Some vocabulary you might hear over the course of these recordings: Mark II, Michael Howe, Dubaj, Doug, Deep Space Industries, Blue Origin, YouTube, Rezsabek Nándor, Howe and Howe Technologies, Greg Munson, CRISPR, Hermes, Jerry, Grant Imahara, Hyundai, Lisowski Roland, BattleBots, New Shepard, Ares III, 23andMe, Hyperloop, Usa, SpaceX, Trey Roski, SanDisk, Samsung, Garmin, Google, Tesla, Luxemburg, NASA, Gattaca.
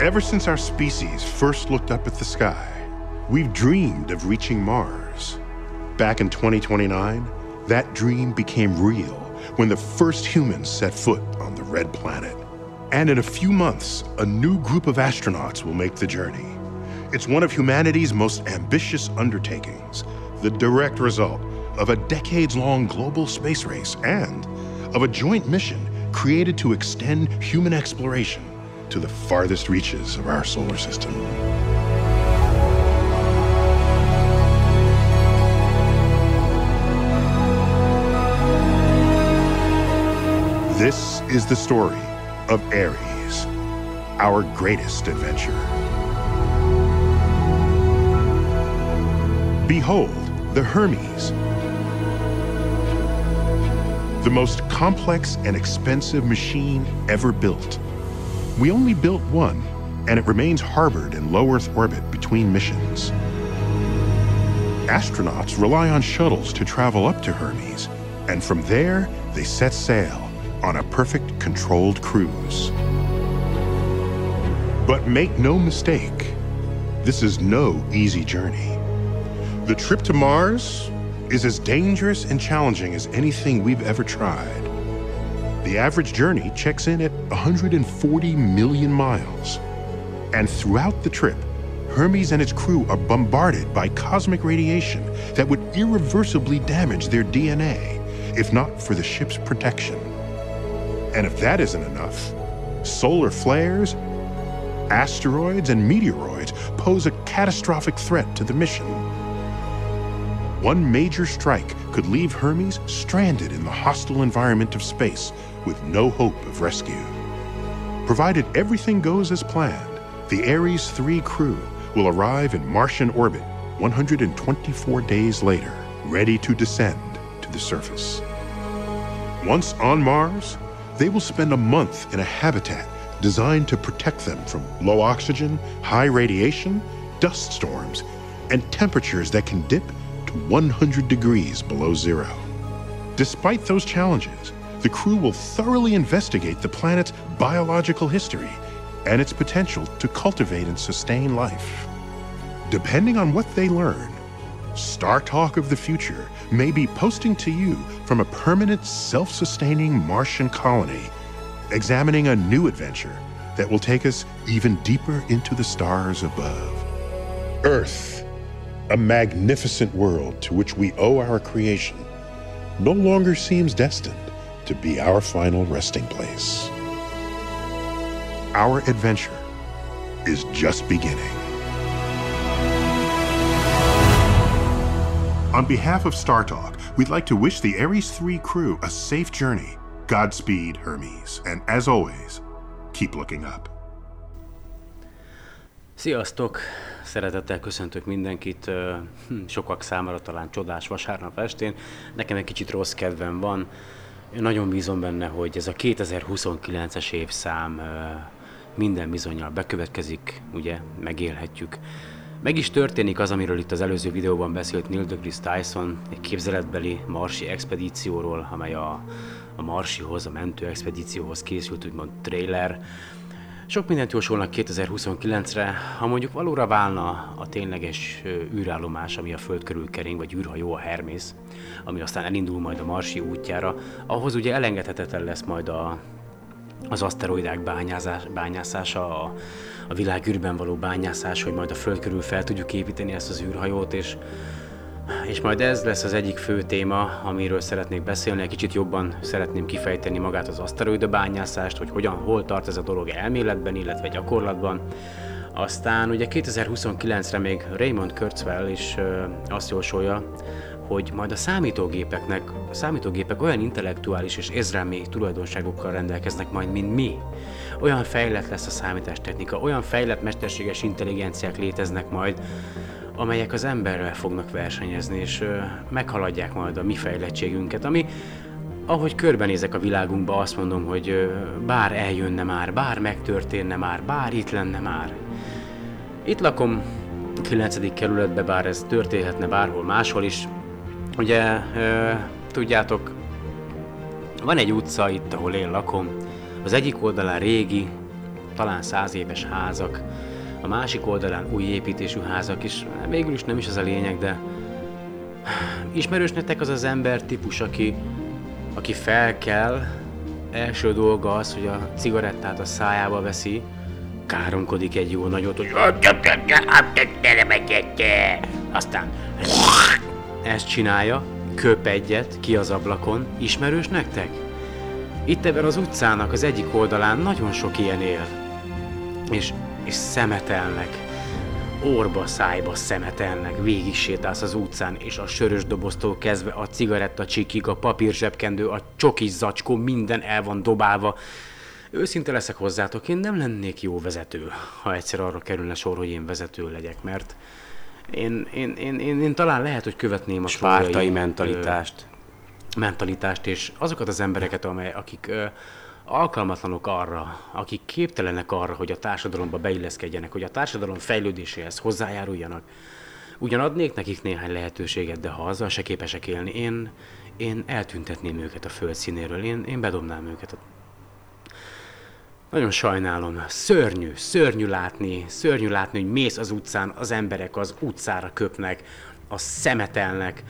Ever since our species first looked up at the sky, we've dreamed of reaching Mars. Back in 2029, that dream became real when the first humans set foot on the red planet. And in a few months, a new group of astronauts will make the journey. It's one of humanity's most ambitious undertakings, the direct result of a decades-long global space race and of a joint mission created to extend human exploration to the farthest reaches of our solar system. This is the story of Ares, our greatest adventure. Behold the Hermes, the most complex and expensive machine ever built. We only built one, and it remains harbored in low Earth orbit between missions. Astronauts rely on shuttles to travel up to Hermes, and from there, they set sail on a perfect controlled cruise. But make no mistake, this is no easy journey. The trip to Mars is as dangerous and challenging as anything we've ever tried. The average journey checks in at 140 million miles. And throughout the trip, Hermes and its crew are bombarded by cosmic radiation that would irreversibly damage their DNA, if not for the ship's protection. And if that isn't enough, solar flares, asteroids, and meteoroids pose a catastrophic threat to the mission. One major strike could leave Hermes stranded in the hostile environment of space with no hope of rescue. Provided everything goes as planned, the Ares III crew will arrive in Martian orbit 124 days later, ready to descend to the surface. Once on Mars, they will spend a month in a habitat designed to protect them from low oxygen, high radiation, dust storms, and temperatures that can dip to 100 degrees below zero. Despite those challenges, the crew will thoroughly investigate the planet's biological history and its potential to cultivate and sustain life. Depending on what they learn, StarTalk of the future may be posting to you from a permanent, self-sustaining Martian colony, examining a new adventure that will take us even deeper into the stars above. Earth, a magnificent world to which we owe our creation, no longer seems destined to be our final resting place. Our adventure is just beginning. On behalf of StarTalk, we'd like to wish the Ares III crew a safe journey. Godspeed, Hermes. And as always, keep looking up. Sziasztok! Szeretettel köszöntök mindenkit, sokak számára talán csodás vasárnap estén. Nekem egy kicsit rossz kedvem van. Én nagyon bízom benne, hogy ez a 2029-es évszám minden bizonnyal bekövetkezik, ugye, megélhetjük. Meg is történik az, amiről itt az előző videóban beszélt Neil deGrasse Tyson, egy képzeletbeli marsi expedícióról, amely a marsihoz, a mentő expedícióhoz készült, úgymond trailer. Sok mindent jósolnak 2029-re, ha mondjuk valóra válna a tényleges űrállomás, ami a Föld körül kering, vagy űrhajó, a Hermes, ami aztán elindul majd a marsi útjára, ahhoz ugye elengedhetetlen lesz majd az aszteroidák bányászása, a világűrben való bányászás, hogy majd a Föld körül fel tudjuk építeni ezt az űrhajót, és majd ez lesz az egyik fő téma, amiről szeretnék beszélni. Egy kicsit jobban szeretném kifejteni magát az aszteroida bányászást, hogy hogyan, hol tart ez a dolog elméletben, illetve gyakorlatban. Aztán ugye 2029-re még Raymond Kurzweil is azt jósolja, hogy majd a számítógépek olyan intellektuális és érzelmi tulajdonságokkal rendelkeznek majd, mint mi. Olyan fejlett lesz a számítástechnika, olyan fejlett mesterséges intelligenciák léteznek majd, amelyek az emberrel fognak versenyezni, és meghaladják majd a mi fejlettségünket, ami, ahogy körbenézek a világunkba, azt mondom, hogy bár eljönne már, bár megtörténne már, bár itt lenne már. Itt lakom 9. kerületbe, bár ez történhetne bárhol máshol is. Ugye, tudjátok, van egy utca itt, ahol én lakom, az egyik oldalán régi, talán 100 éves házak, a másik oldalán új építésű házak is, végül is nem is ez a lényeg, de ismerős nektek az az ember típus, aki felkel, első dolga az, hogy a cigarettát a szájába veszi, káromkodik egy jó nagyot, hogy aztán ezt csinálja, köp egyet ki az ablakon, ismerős nektek? Itt ebben az utcának az egyik oldalán nagyon sok ilyen él, és szemetelnek, orba-szájba szemetelnek, végig sétálsz az utcán, és a sörös doboztól kezdve a cigaretta csikig, a papír zsebkendő, a csokis zacskó, minden el van dobálva. Őszinte leszek hozzátok, én nem lennék jó vezető, ha egyszer arra kerülne sor, hogy én vezető legyek, mert én talán lehet, hogy követném a spártai mentalitást, és azokat az embereket, akik alkalmatlanok arra, akik képtelenek arra, hogy a társadalomba beilleszkedjenek, hogy a társadalom fejlődéséhez hozzájáruljanak. Ugyan adnék nekik néhány lehetőséget, de ha azzal se képesek élni, én eltüntetném őket a föld színéről, én bedobnám őket. Nagyon sajnálom, szörnyű látni, hogy mész az utcán, az emberek az utcára köpnek, a szemetelnek.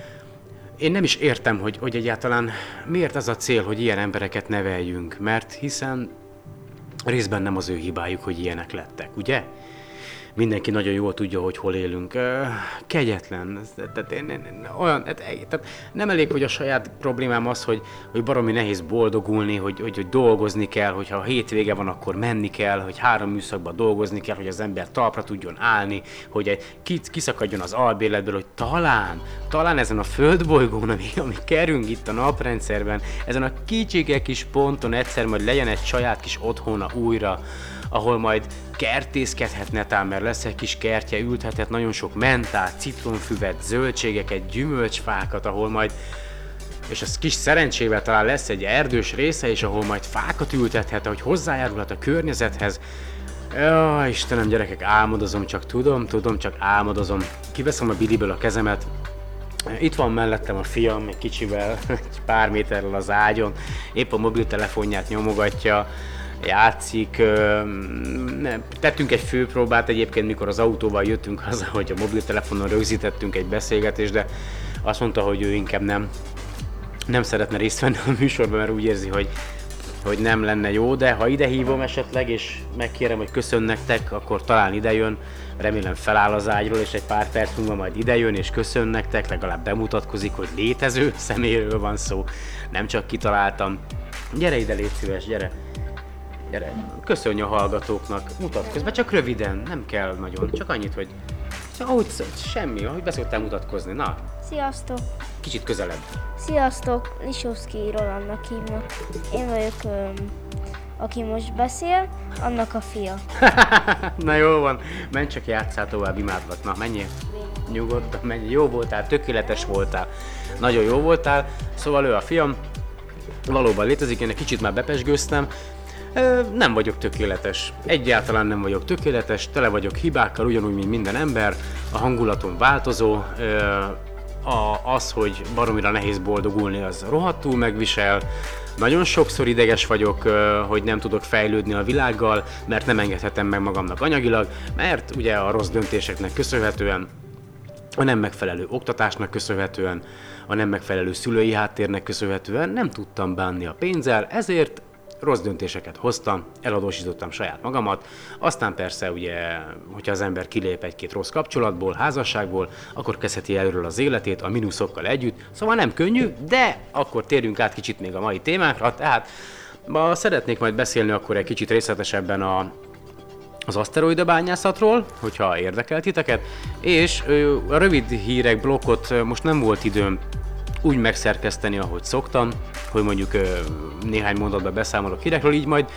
Én nem is értem, hogy egyáltalán miért az a cél, hogy ilyen embereket neveljünk, mert hiszen részben nem az ő hibájuk, hogy ilyenek lettek, ugye? Mindenki nagyon jól tudja, hogy hol élünk. Kegyetlen. Tehát nem elég, hogy a saját problémám az, hogy baromi nehéz boldogulni, hogy dolgozni kell, hogyha a hétvége van, akkor menni kell, hogy 3 műszakban dolgozni kell, hogy az ember talpra tudjon állni, hogy kiszakadjon az albérletből, hogy talán ezen a földbolygón, ami kerünk itt a naprendszerben, ezen a kicsike kis ponton egyszer majd legyen egy saját kis otthona újra, ahol majd kertészkedhet netán, mert lesz egy kis kertje, ülthetett nagyon sok mentát, citromfüvet, zöldségeket, gyümölcsfákat, ahol majd, és az kis szerencsével talán lesz egy erdős része, és ahol majd fákat ültethet, hogy hozzájárulhat a környezethez. Jaj, Istenem, gyerekek, álmodozom, csak tudom, csak álmodozom. Kiveszem a biliből a kezemet. Itt van mellettem a fiam, egy kicsivel, egy pár méterrel az ágyon, épp a mobiltelefonját nyomogatja, játszik. Tettünk egy főpróbát egyébként, mikor az autóval jöttünk haza, hogy a mobiltelefonon rögzítettünk egy beszélgetést, de azt mondta, hogy ő inkább nem szeretne részt venni a műsorban, mert úgy érzi, hogy nem lenne jó, de ha ide hívom esetleg, és megkérem, hogy köszön nektek, akkor talán idejön, remélem feláll az ágyról, és egy pár perc múlva majd idejön, és köszön nektek, legalább bemutatkozik, hogy létező szeméről van szó, nem csak kitaláltam. Gyere ide, légy szíves, gyere! Gyere, köszönj a hallgatóknak, mutatkozz, közben csak röviden, nem kell nagyon, csak annyit, hogy ahogy semmi, ahogy beszoktál mutatkozni, na. Sziasztok! Kicsit közelebb. Sziasztok, Lisowski Rolandnak hívnak. Én vagyok, aki most beszél, annak a fia. Na jó van, menj csak játsszál tovább, imádlak, na menjél. Nyugodtan, menj, jó voltál, tökéletes voltál, nagyon jó voltál, szóval ő a fiam, valóban létezik, én egy kicsit már bepesgőztem. Nem vagyok tökéletes, egyáltalán nem vagyok tökéletes, tele vagyok hibákkal, ugyanúgy, mint minden ember, a hangulatom változó, az, hogy baromira nehéz boldogulni, az rohadtul megvisel, nagyon sokszor ideges vagyok, hogy nem tudok fejlődni a világgal, mert nem engedhetem meg magamnak anyagilag, mert ugye a rossz döntéseknek köszönhetően, a nem megfelelő oktatásnak köszönhetően, a nem megfelelő szülői háttérnek köszönhetően nem tudtam bánni a pénzzel, ezért rossz döntéseket hoztam, eladósítottam saját magamat, aztán persze ugye, hogyha az ember kilép egy-két rossz kapcsolatból, házasságból, akkor kezdheti előről az életét a mínuszokkal együtt, szóval nem könnyű, de akkor térjünk át kicsit még a mai témánkra, tehát ma szeretnék majd beszélni akkor egy kicsit részletesebben az aszteroida bányászatról, hogyha érdekel titeket, és a rövid hírek blokkot most nem volt időm úgy megszerkeszteni, ahogy szoktam, hogy mondjuk néhány mondatban beszámolok hírekről, így majd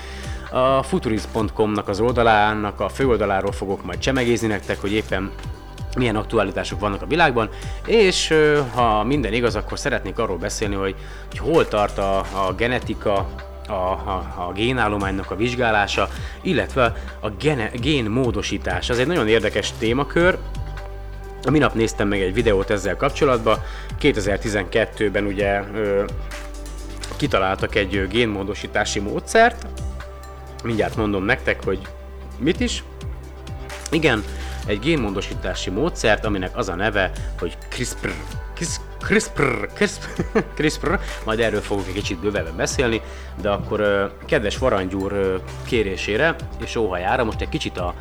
a futuriz.com-nak az oldalának a főoldaláról fogok majd csemegézni nektek, hogy éppen milyen aktualitások vannak a világban, és ha minden igaz, akkor szeretnék arról beszélni, hogy hol tart a genetika, a génállománynak a vizsgálása, illetve a génmódosítás. Ez egy nagyon érdekes témakör. Minap néztem meg egy videót ezzel kapcsolatban, 2012-ben ugye kitaláltak egy génmódosítási módszert, mindjárt mondom nektek, hogy Mit is? Igen, egy génmódosítási módszert, aminek az a neve, hogy CRISPR, majd erről fogok egy kicsit bővebben beszélni, de akkor kedves Varangyúr kérésére és óhajára most egy kicsit az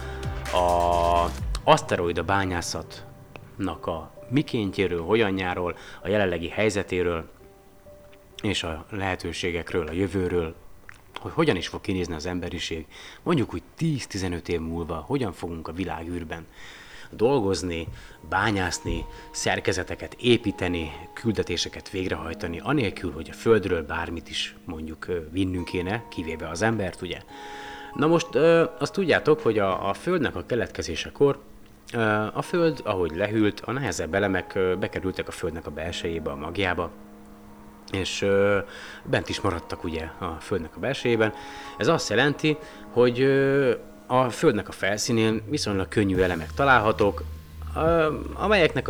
aszteroida bányászatnak a mikéntjéről, hogyanjáról, a jelenlegi helyzetéről és a lehetőségekről, a jövőről, hogy hogyan is fog kinézni az emberiség, mondjuk úgy 10-15 év múlva, hogyan fogunk a világűrben dolgozni, bányászni, szerkezeteket építeni, küldetéseket végrehajtani, anélkül, hogy a Földről bármit is mondjuk vinnünk kéne, kivéve az embert, ugye? Na most azt tudjátok, hogy a Földnek a keletkezésekor a Föld, ahogy lehűlt, a nehezebb elemek bekerültek a Földnek a belsejébe, a magjába, és bent is maradtak ugye a Földnek a belsejében. Ez azt jelenti, hogy a Földnek a felszínén viszonylag könnyű elemek találhatók, amelyeknek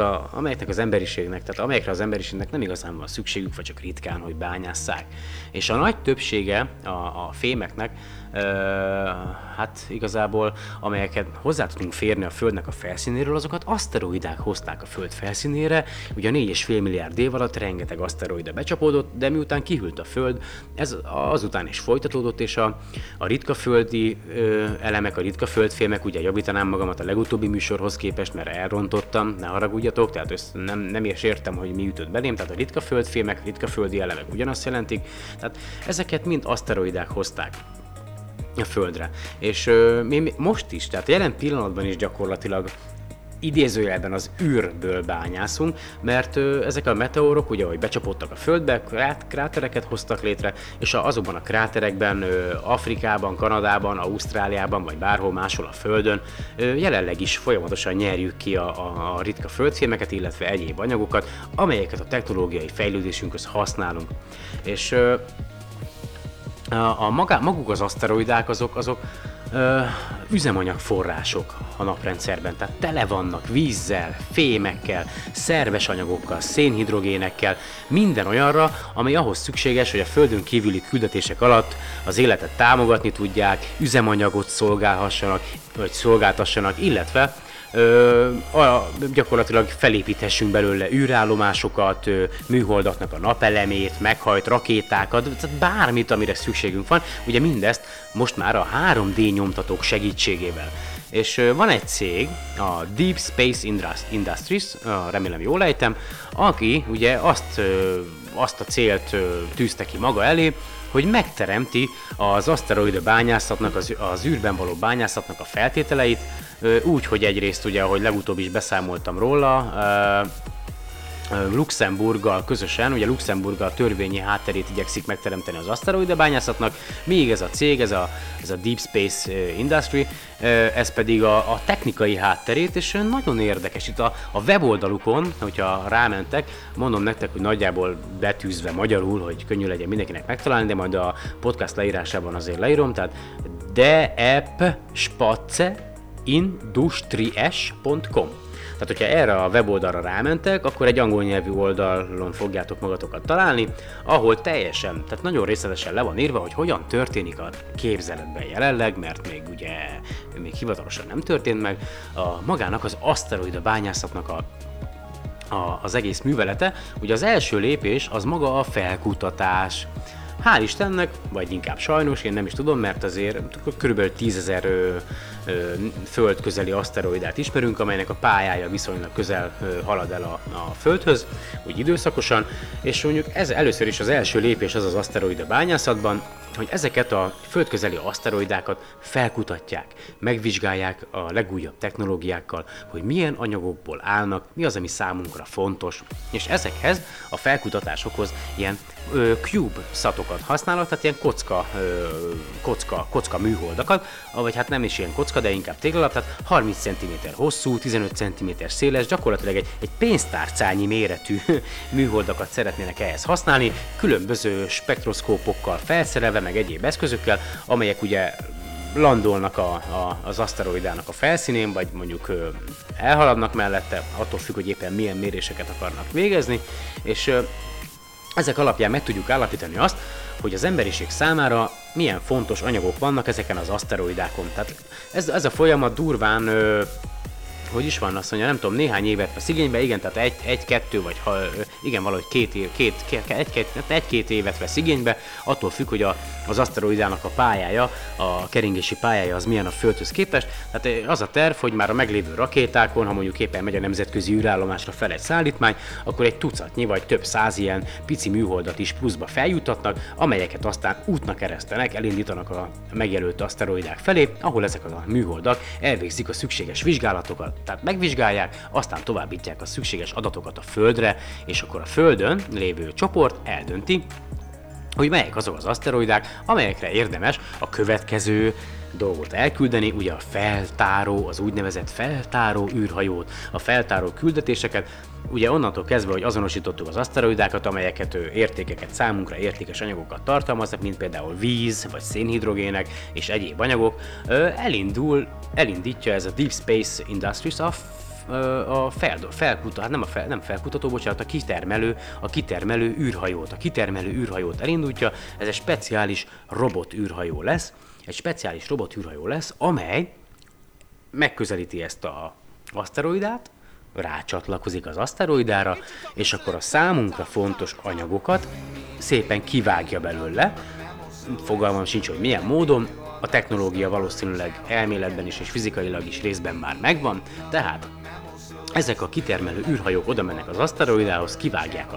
az emberiségnek, tehát amelyekre az emberiségnek nem igazán van szükségük, vagy csak ritkán, hogy bányásszák. És a nagy többsége a fémeknek, hát igazából, amelyeket hozzá tudunk férni a Földnek a felszínéről, azokat aszteroidák hozták a Föld felszínére. Ugye 4,5 milliárd év alatt rengeteg aszteroida becsapódott, de miután kihűlt a Föld, ez azután is folytatódott, és a ritka földi elemek, a ritka földfémek, ugye javítanám magamat a legutóbbi műsorhoz képest, mert elrontottam, ne haragudjatok, tehát nem értem, hogy mi ütött belém, tehát a ritka földfémek, ritka földi elemek ugyanazt jelentik, tehát ezeket mind aszteroidák hozták a Földre. És mi most is, tehát jelen pillanatban is gyakorlatilag idézőjelben az űrből bányászunk, mert ezek a meteorok, ugye, ahogy becsapódtak a Földbe, krátereket hoztak létre, és azokban a kráterekben, Afrikában, Kanadában, Ausztráliában, vagy bárhol máshol a Földön jelenleg is folyamatosan nyerjük ki a ritka földfémeket, illetve egyéb anyagokat, amelyeket a technológiai fejlődésünkhöz használunk. És maguk az aszteroidák azok üzemanyagforrások a naprendszerben, tehát tele vannak vízzel, fémekkel, szerves anyagokkal, szénhidrogénekkel, minden olyanra, ami ahhoz szükséges, hogy a Földön kívüli küldetések alatt az életet támogatni tudják, üzemanyagot szolgálhassanak, vagy szolgáltassanak, illetve gyakorlatilag felépíthessünk belőle űrállomásokat, műholdaknak a napelemét, meghajt rakétákat, tehát bármit, amire szükségünk van, ugye mindezt most már a 3D nyomtatók segítségével. És van egy cég, a Deep Space Industries, remélem jól ejtem, aki ugye azt a célt tűzte ki maga elé, hogy megteremti az aszteroida bányászatnak, az űrben való bányászatnak a feltételeit, úgy, hogy egyrészt, ugye, ahogy legutóbb is beszámoltam róla, Luxemburggal közösen, ugye Luxemburg a törvényi hátterét igyekszik megteremteni az aszteroida bányászatnak, míg ez a cég, ez a Deep Space Industry, ez pedig a technikai hátterét, és nagyon érdekes. Itt a weboldalukon, hogyha rámentek, mondom nektek, hogy nagyjából betűzve magyarul, hogy könnyű legyen mindenkinek megtalálni, de majd a podcast leírásában azért leírom, tehát deepspaceindustries.com. Tehát, hogyha erre a weboldalra rámentek, akkor egy angol nyelvű oldalon fogjátok magatokat találni, ahol teljesen, tehát nagyon részletesen le van írva, hogy hogyan történik a képzeletben jelenleg, mert még ugye hivatalosan nem történt meg, magának az aszteroida bányászatnak az egész művelete. Ugye az első lépés az maga a felkutatás. Hál' Istennek, vagy inkább sajnos, én nem is tudom, mert azért kb. 10 000 földközeli aszteroidát ismerünk, amelynek a pályája viszonylag közel halad el a Földhöz, úgy időszakosan, és mondjuk ez először is az első lépés az aszteroida bányászatban, hogy ezeket a földközeli aszteroidákat felkutatják, megvizsgálják a legújabb technológiákkal, hogy milyen anyagokból állnak, mi az, ami számunkra fontos, és ezekhez a felkutatásokhoz ilyen cube szatokat használnak, tehát ilyen kocka műholdakat, vagy hát nem is ilyen kocka, de inkább téglalap, tehát 30 cm hosszú, 15 cm széles, gyakorlatilag egy pénztárcányi méretű műholdakat szeretnének ehhez használni, különböző spektroszkópokkal felszerelve, meg egyéb eszközökkel, amelyek ugye landolnak az aszteroidának a felszínén, vagy mondjuk elhaladnak mellette, attól függ, hogy éppen milyen méréseket akarnak végezni, és ezek alapján meg tudjuk állapítani azt, hogy az emberiség számára milyen fontos anyagok vannak ezeken az aszteroidákon. Tehát ez a folyamat durván, hogy is van, azt mondja, nem tudom, néhány évet vesz igénybe, igen, tehát egy-két évet vesz igénybe, attól függ, hogy az aszteroidának a pályája, a keringési pályája az milyen a Földhöz képest. Tehát az a terv, hogy már a meglévő rakétákon, ha mondjuk éppen megy a nemzetközi űrállomásra fel egy szállítmány, akkor egy tucatnyi vagy több száz ilyen pici műholdat is pluszba feljutatnak, amelyeket aztán útnak eresztenek, elindítanak a megjelölt aszteroidák felé, ahol ezek a műholdak elvégzik a szükséges vizsgálatokat. Tehát megvizsgálják, aztán továbbítják a szükséges adatokat a Földre, és akkor a Földön lévő csoport eldönti, hogy melyek azok az aszteroidák, amelyekre érdemes a következő dolgot elküldeni, ugye a feltáró, az úgynevezett feltáró űrhajót, a feltáró küldetéseket, ugye onnantól kezdve, hogy azonosítottuk az aszteroidákat, amelyeket értékeket számunkra értékes anyagokat tartalmaznak, mint például víz, vagy szénhidrogének és egyéb anyagok, elindítja ez a Deep Space Industries a kitermelő űrhajót. A kitermelő űrhajót elindítja, ez egy speciális robot űrhajó lesz, amely megközelíti ezt az aszteroidát, rácsatlakozik az aszteroidára, és akkor a számunkra fontos anyagokat szépen kivágja belőle, fogalmam sincs, hogy milyen módon, a technológia valószínűleg elméletben is és fizikailag is részben már megvan, tehát ezek a kitermelő űrhajók oda mennek az aszteroidához, kivágják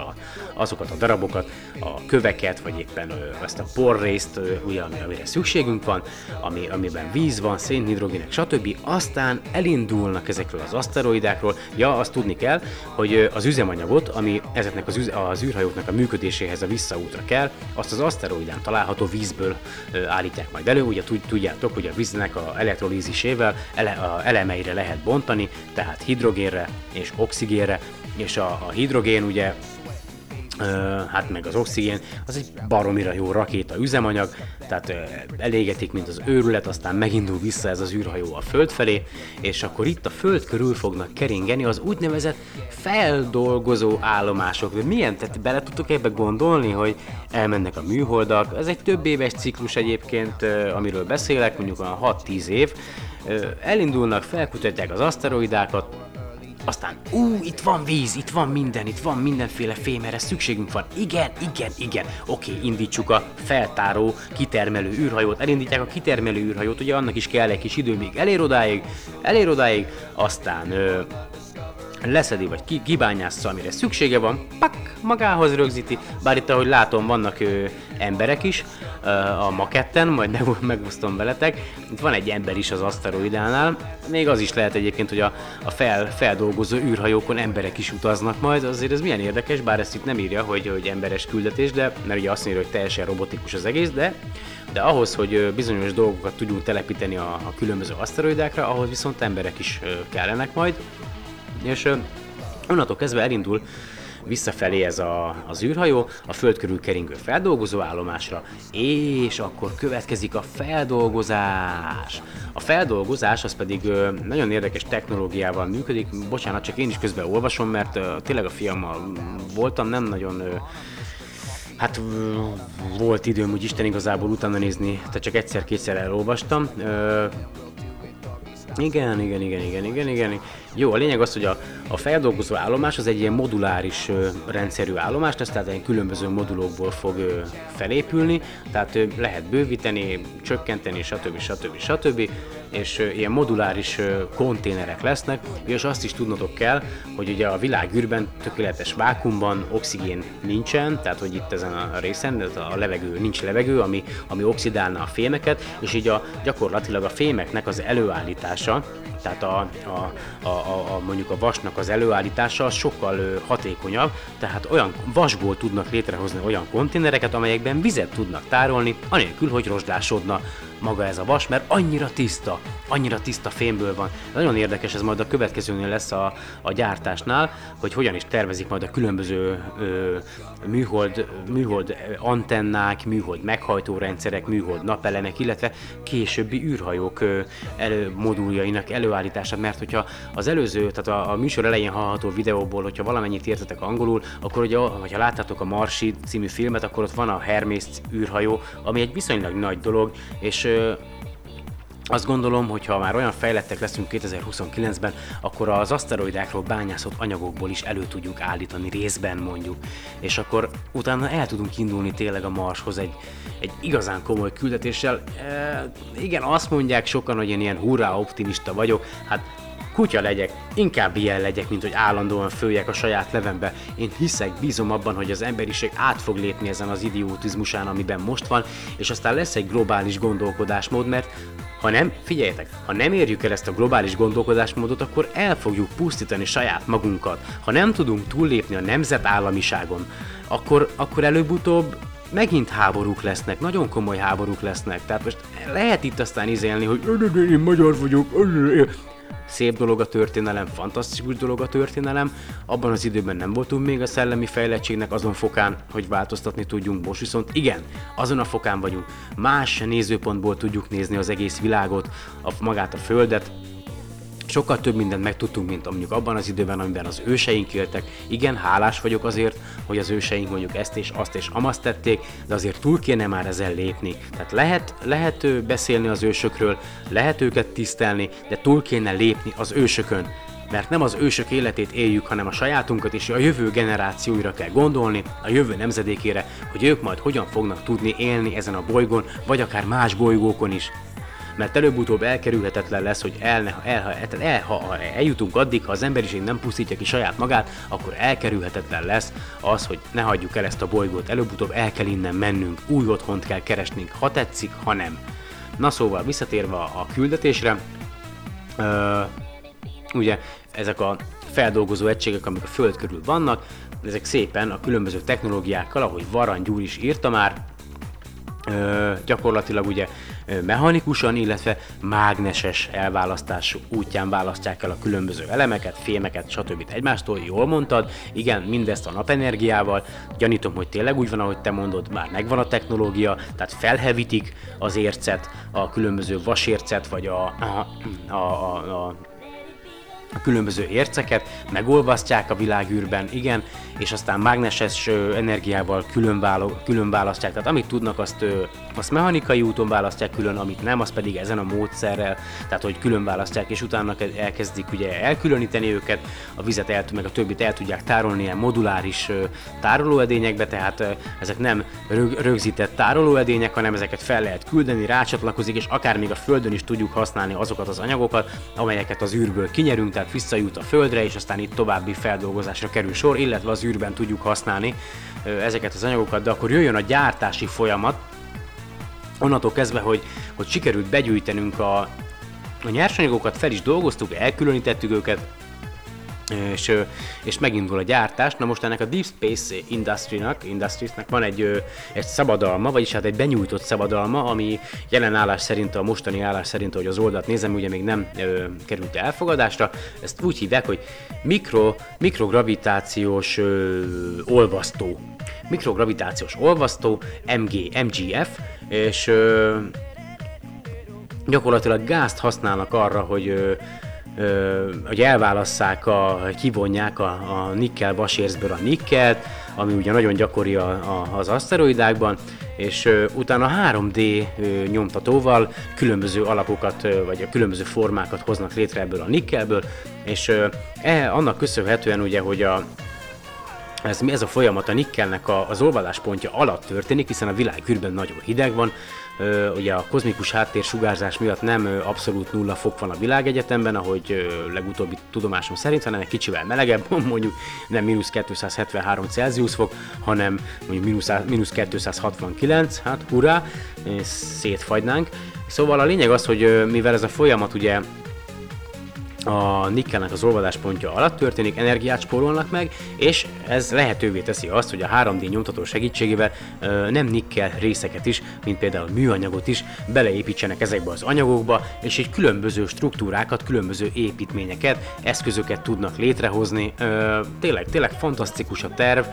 azokat a darabokat, a köveket, vagy éppen ezt a porrészt, amire szükségünk van, amiben víz van, szénhidrogének, stb. Aztán elindulnak ezekről az aszteroidákról. Ja, azt tudni kell, hogy az üzemanyagot, ami ezeknek az űrhajóknak a működéséhez a visszaútra kell, azt az aszteroidán található vízből állítják majd elő. Ugye tudjátok, hogy a víznek a elektrolízisével elemeire lehet bontani, tehát hidrogénre és oxigénre, és a hidrogén ugye, meg az oxigén, az egy baromira jó rakéta üzemanyag, tehát elégetik, mint az őrület, aztán megindul vissza ez az űrhajó a Föld felé, és akkor itt a Föld körül fognak keringeni az úgynevezett feldolgozó állomások. De milyen? Tehát bele tudtok ebbe gondolni, hogy elmennek a műholdak, ez egy több éves ciklus egyébként, amiről beszélek, mondjuk a 6-10 év, elindulnak, felkutatják az aszteroidákat, aztán, itt van víz, itt van mindenféle fém, erre szükségünk van. Igen. Oké, indítsuk a feltáró, kitermelő űrhajót. Elindítják a kitermelő űrhajót, ugye annak is kell egy kis idő, még elér odáig, aztán leszedi, vagy kibányássza, amire szüksége van, magához rögzíti, bár itt, ahogy látom, vannak emberek is a maketten, majd megosztom veletek, itt van egy ember is az aszteroidánál, még az is lehet egyébként, hogy a feldolgozó űrhajókon emberek is utaznak majd, azért ez milyen érdekes, bár ezt itt nem írja, hogy emberes küldetés, de mert ugye azt írja, hogy teljesen robotikus az egész, de ahhoz, hogy bizonyos dolgokat tudjunk telepíteni a különböző aszteroidákra, ahhoz viszont emberek is kellenek majd, és onnantól kezdve elindul visszafelé ez az űrhajó, a Föld körül keringő feldolgozó állomásra, és akkor következik a feldolgozás. A feldolgozás az pedig nagyon érdekes technológiával működik, bocsánat, csak én is közben olvasom, mert tényleg a fiammal voltam, nem nagyon... volt időm úgy Isten igazából utána nézni, tehát csak egyszer-kétszer elolvastam. Igen. Jó, a lényeg az, hogy a feldolgozó állomás az egy ilyen moduláris rendszerű állomás lesz, tehát egy különböző modulokból fog felépülni, tehát lehet bővíteni, csökkenteni, stb. És ilyen moduláris konténerek lesznek, és azt is tudnotok kell, hogy ugye a világűrben tökéletes vákuumban oxigén nincsen, tehát hogy itt ezen a részen a levegő, nincs levegő, ami oxidálna a fémeket, és így gyakorlatilag a fémeknek az előállítása, tehát mondjuk a vasnak az előállítása sokkal hatékonyabb, tehát olyan vasból tudnak létrehozni olyan konténereket, amelyekben vizet tudnak tárolni, anélkül, hogy rozsdásodna maga ez a vas, mert annyira tiszta, annyira tiszta fémből van. Nagyon érdekes ez majd a következőnél lesz a gyártásnál, hogy hogyan is tervezik majd a különböző műhold antennák, műhold meghajtórendszerek, műhold napelemek, illetve későbbi űrhajók moduljainak előállítását, mert hogyha az előző, tehát a műsor elején hallható videóból, hogyha valamennyit értetek angolul, akkor ugye, hogyha láttátok a Marsi című filmet, akkor ott van a Hermes űrhajó, ami egy viszonylag nagy dolog, és azt gondolom, hogy ha már olyan fejlettek leszünk 2029-ben, akkor az aszteroidákról bányászott anyagokból is elő tudjuk állítani részben mondjuk. És akkor utána el tudunk indulni tényleg a Marshoz egy igazán komoly küldetéssel. Igen, azt mondják sokan, hogy én ilyen hurrá optimista vagyok, hát kutya legyek, inkább ilyen legyek, mint hogy állandóan följek a saját levembe. Én hiszek, bízom abban, hogy az emberiség át fog lépni ezen az idiotizmusán, amiben most van, és aztán lesz egy globális gondolkodásmód, mert ha nem, figyeljetek, ha nem érjük el ezt a globális gondolkodásmódot, akkor el fogjuk pusztítani saját magunkat. Ha nem tudunk túllépni a nemzetállamiságon, akkor előbb-utóbb megint háborúk lesznek, nagyon komoly háborúk lesznek. Tehát most lehet itt aztán izélni, hogy én magyar vagyok, szép dolog a történelem, fantasztikus dolog a történelem, abban az időben nem voltunk még a szellemi fejlettségnek azon fokán, hogy változtatni tudjunk, most viszont igen, azon a fokán vagyunk. Más nézőpontból tudjuk nézni az egész világot, magát a Földet, sokkal több mindent megtudtunk, mint mondjuk abban az időben, amiben az őseink éltek. Igen, hálás vagyok azért, hogy az őseink mondjuk ezt és azt és amazt tették, de azért túl kéne már ezen lépni. Tehát lehet beszélni az ősökről, lehet őket tisztelni, de túl kéne lépni az ősökön. Mert nem az ősök életét éljük, hanem a sajátunkat, és a jövő generációira kell gondolni, a jövő nemzedékére, hogy ők majd hogyan fognak tudni élni ezen a bolygón, vagy akár más bolygókon is. Mert előbb-utóbb elkerülhetetlen lesz, hogy ha eljutunk addig, ha az emberiség nem pusztítja ki saját magát, akkor elkerülhetetlen lesz az, hogy ne hagyjuk el ezt a bolygót, előbb-utóbb el kell innen mennünk, új otthont kell keresnünk, ha tetszik, ha nem. Na szóval, visszatérve a küldetésre, ugye ezek a feldolgozó egységek, amik a Föld körül vannak, ezek szépen a különböző technológiákkal, ahogy Varan Gyuri is írta már, gyakorlatilag ugye mechanikusan, illetve mágneses elválasztás útján választják el a különböző elemeket, fémeket, stb. Egymástól, jól mondtad, igen, mindezt a napenergiával, gyanítom, hogy tényleg úgy van, ahogy te mondod, már megvan a technológia, tehát felhevítik az ércet, a különböző vasércet, vagy a különböző érceket, megolvasztják a világűrben, igen, és aztán mágneses energiával külön választják, tehát amit tudnak, azt mechanikai úton választják külön, amit nem, az pedig ezen a módszerrel, tehát hogy külön választják, és utána elkezdik ugye elkülöníteni őket, a vizet meg a többit el tudják tárolni ilyen moduláris tárolóedényekbe, tehát ezek nem rögzített tárolóedények, hanem ezeket fel lehet küldeni, rácsatlakozik, és akár még a Földön is tudjuk használni azokat az anyagokat, amelyeket az űrből kinyerünk, tehát visszajut a Földre, és aztán itt további feldolgozásra kerül sor, illetve az űrben tudjuk használni ezeket az anyagokat, de akkor jöjjön a gyártási folyamat, onnantól kezdve, hogy sikerült begyűjtenünk a nyersanyagokat, fel is dolgoztuk, elkülönítettük őket, és megindul a gyártás. Na most ennek a Deep Space Industriesnek van egy szabadalma, vagyis hát egy benyújtott szabadalma, ami jelen állás szerint, a mostani állás szerint, hogy az oldalt nézem, ugye még nem került elfogadásra. Ezt úgy hívják, hogy mikrogravitációs olvasztó. Mikrogravitációs olvasztó, MGF, és gyakorlatilag gázt használnak arra, hogy elválasszák, kivonják a nikkel vasérzből a nikkelt, ami ugye nagyon gyakori az aszteroidákban, és utána 3D nyomtatóval különböző alapokat, vagy a különböző formákat hoznak létre ebből a nikkelből, és annak köszönhetően ugye, hogy ez a folyamat a nikkelnek az olvadáspontja alatt történik, hiszen a világűrben nagyon hideg van, ugye a kozmikus háttérsugárzás miatt nem abszolút 0 fok van a világegyetemben, ahogy legutóbbi tudomásom szerint, hanem egy kicsivel melegebb, mondjuk nem -273 Celsius fok, hanem mondjuk -269, hát hurrá, szétfagynánk. Szóval a lényeg az, hogy mivel ez a folyamat ugye a nikkelnek az olvadáspontja alatt történik, energiát spórolnak meg, és ez lehetővé teszi azt, hogy a 3D nyomtató segítségével nem nikkel részeket is, mint például műanyagot is beleépítsenek ezekbe az anyagokba, és így különböző struktúrákat, különböző építményeket, eszközöket tudnak létrehozni. Tényleg fantasztikus a terv.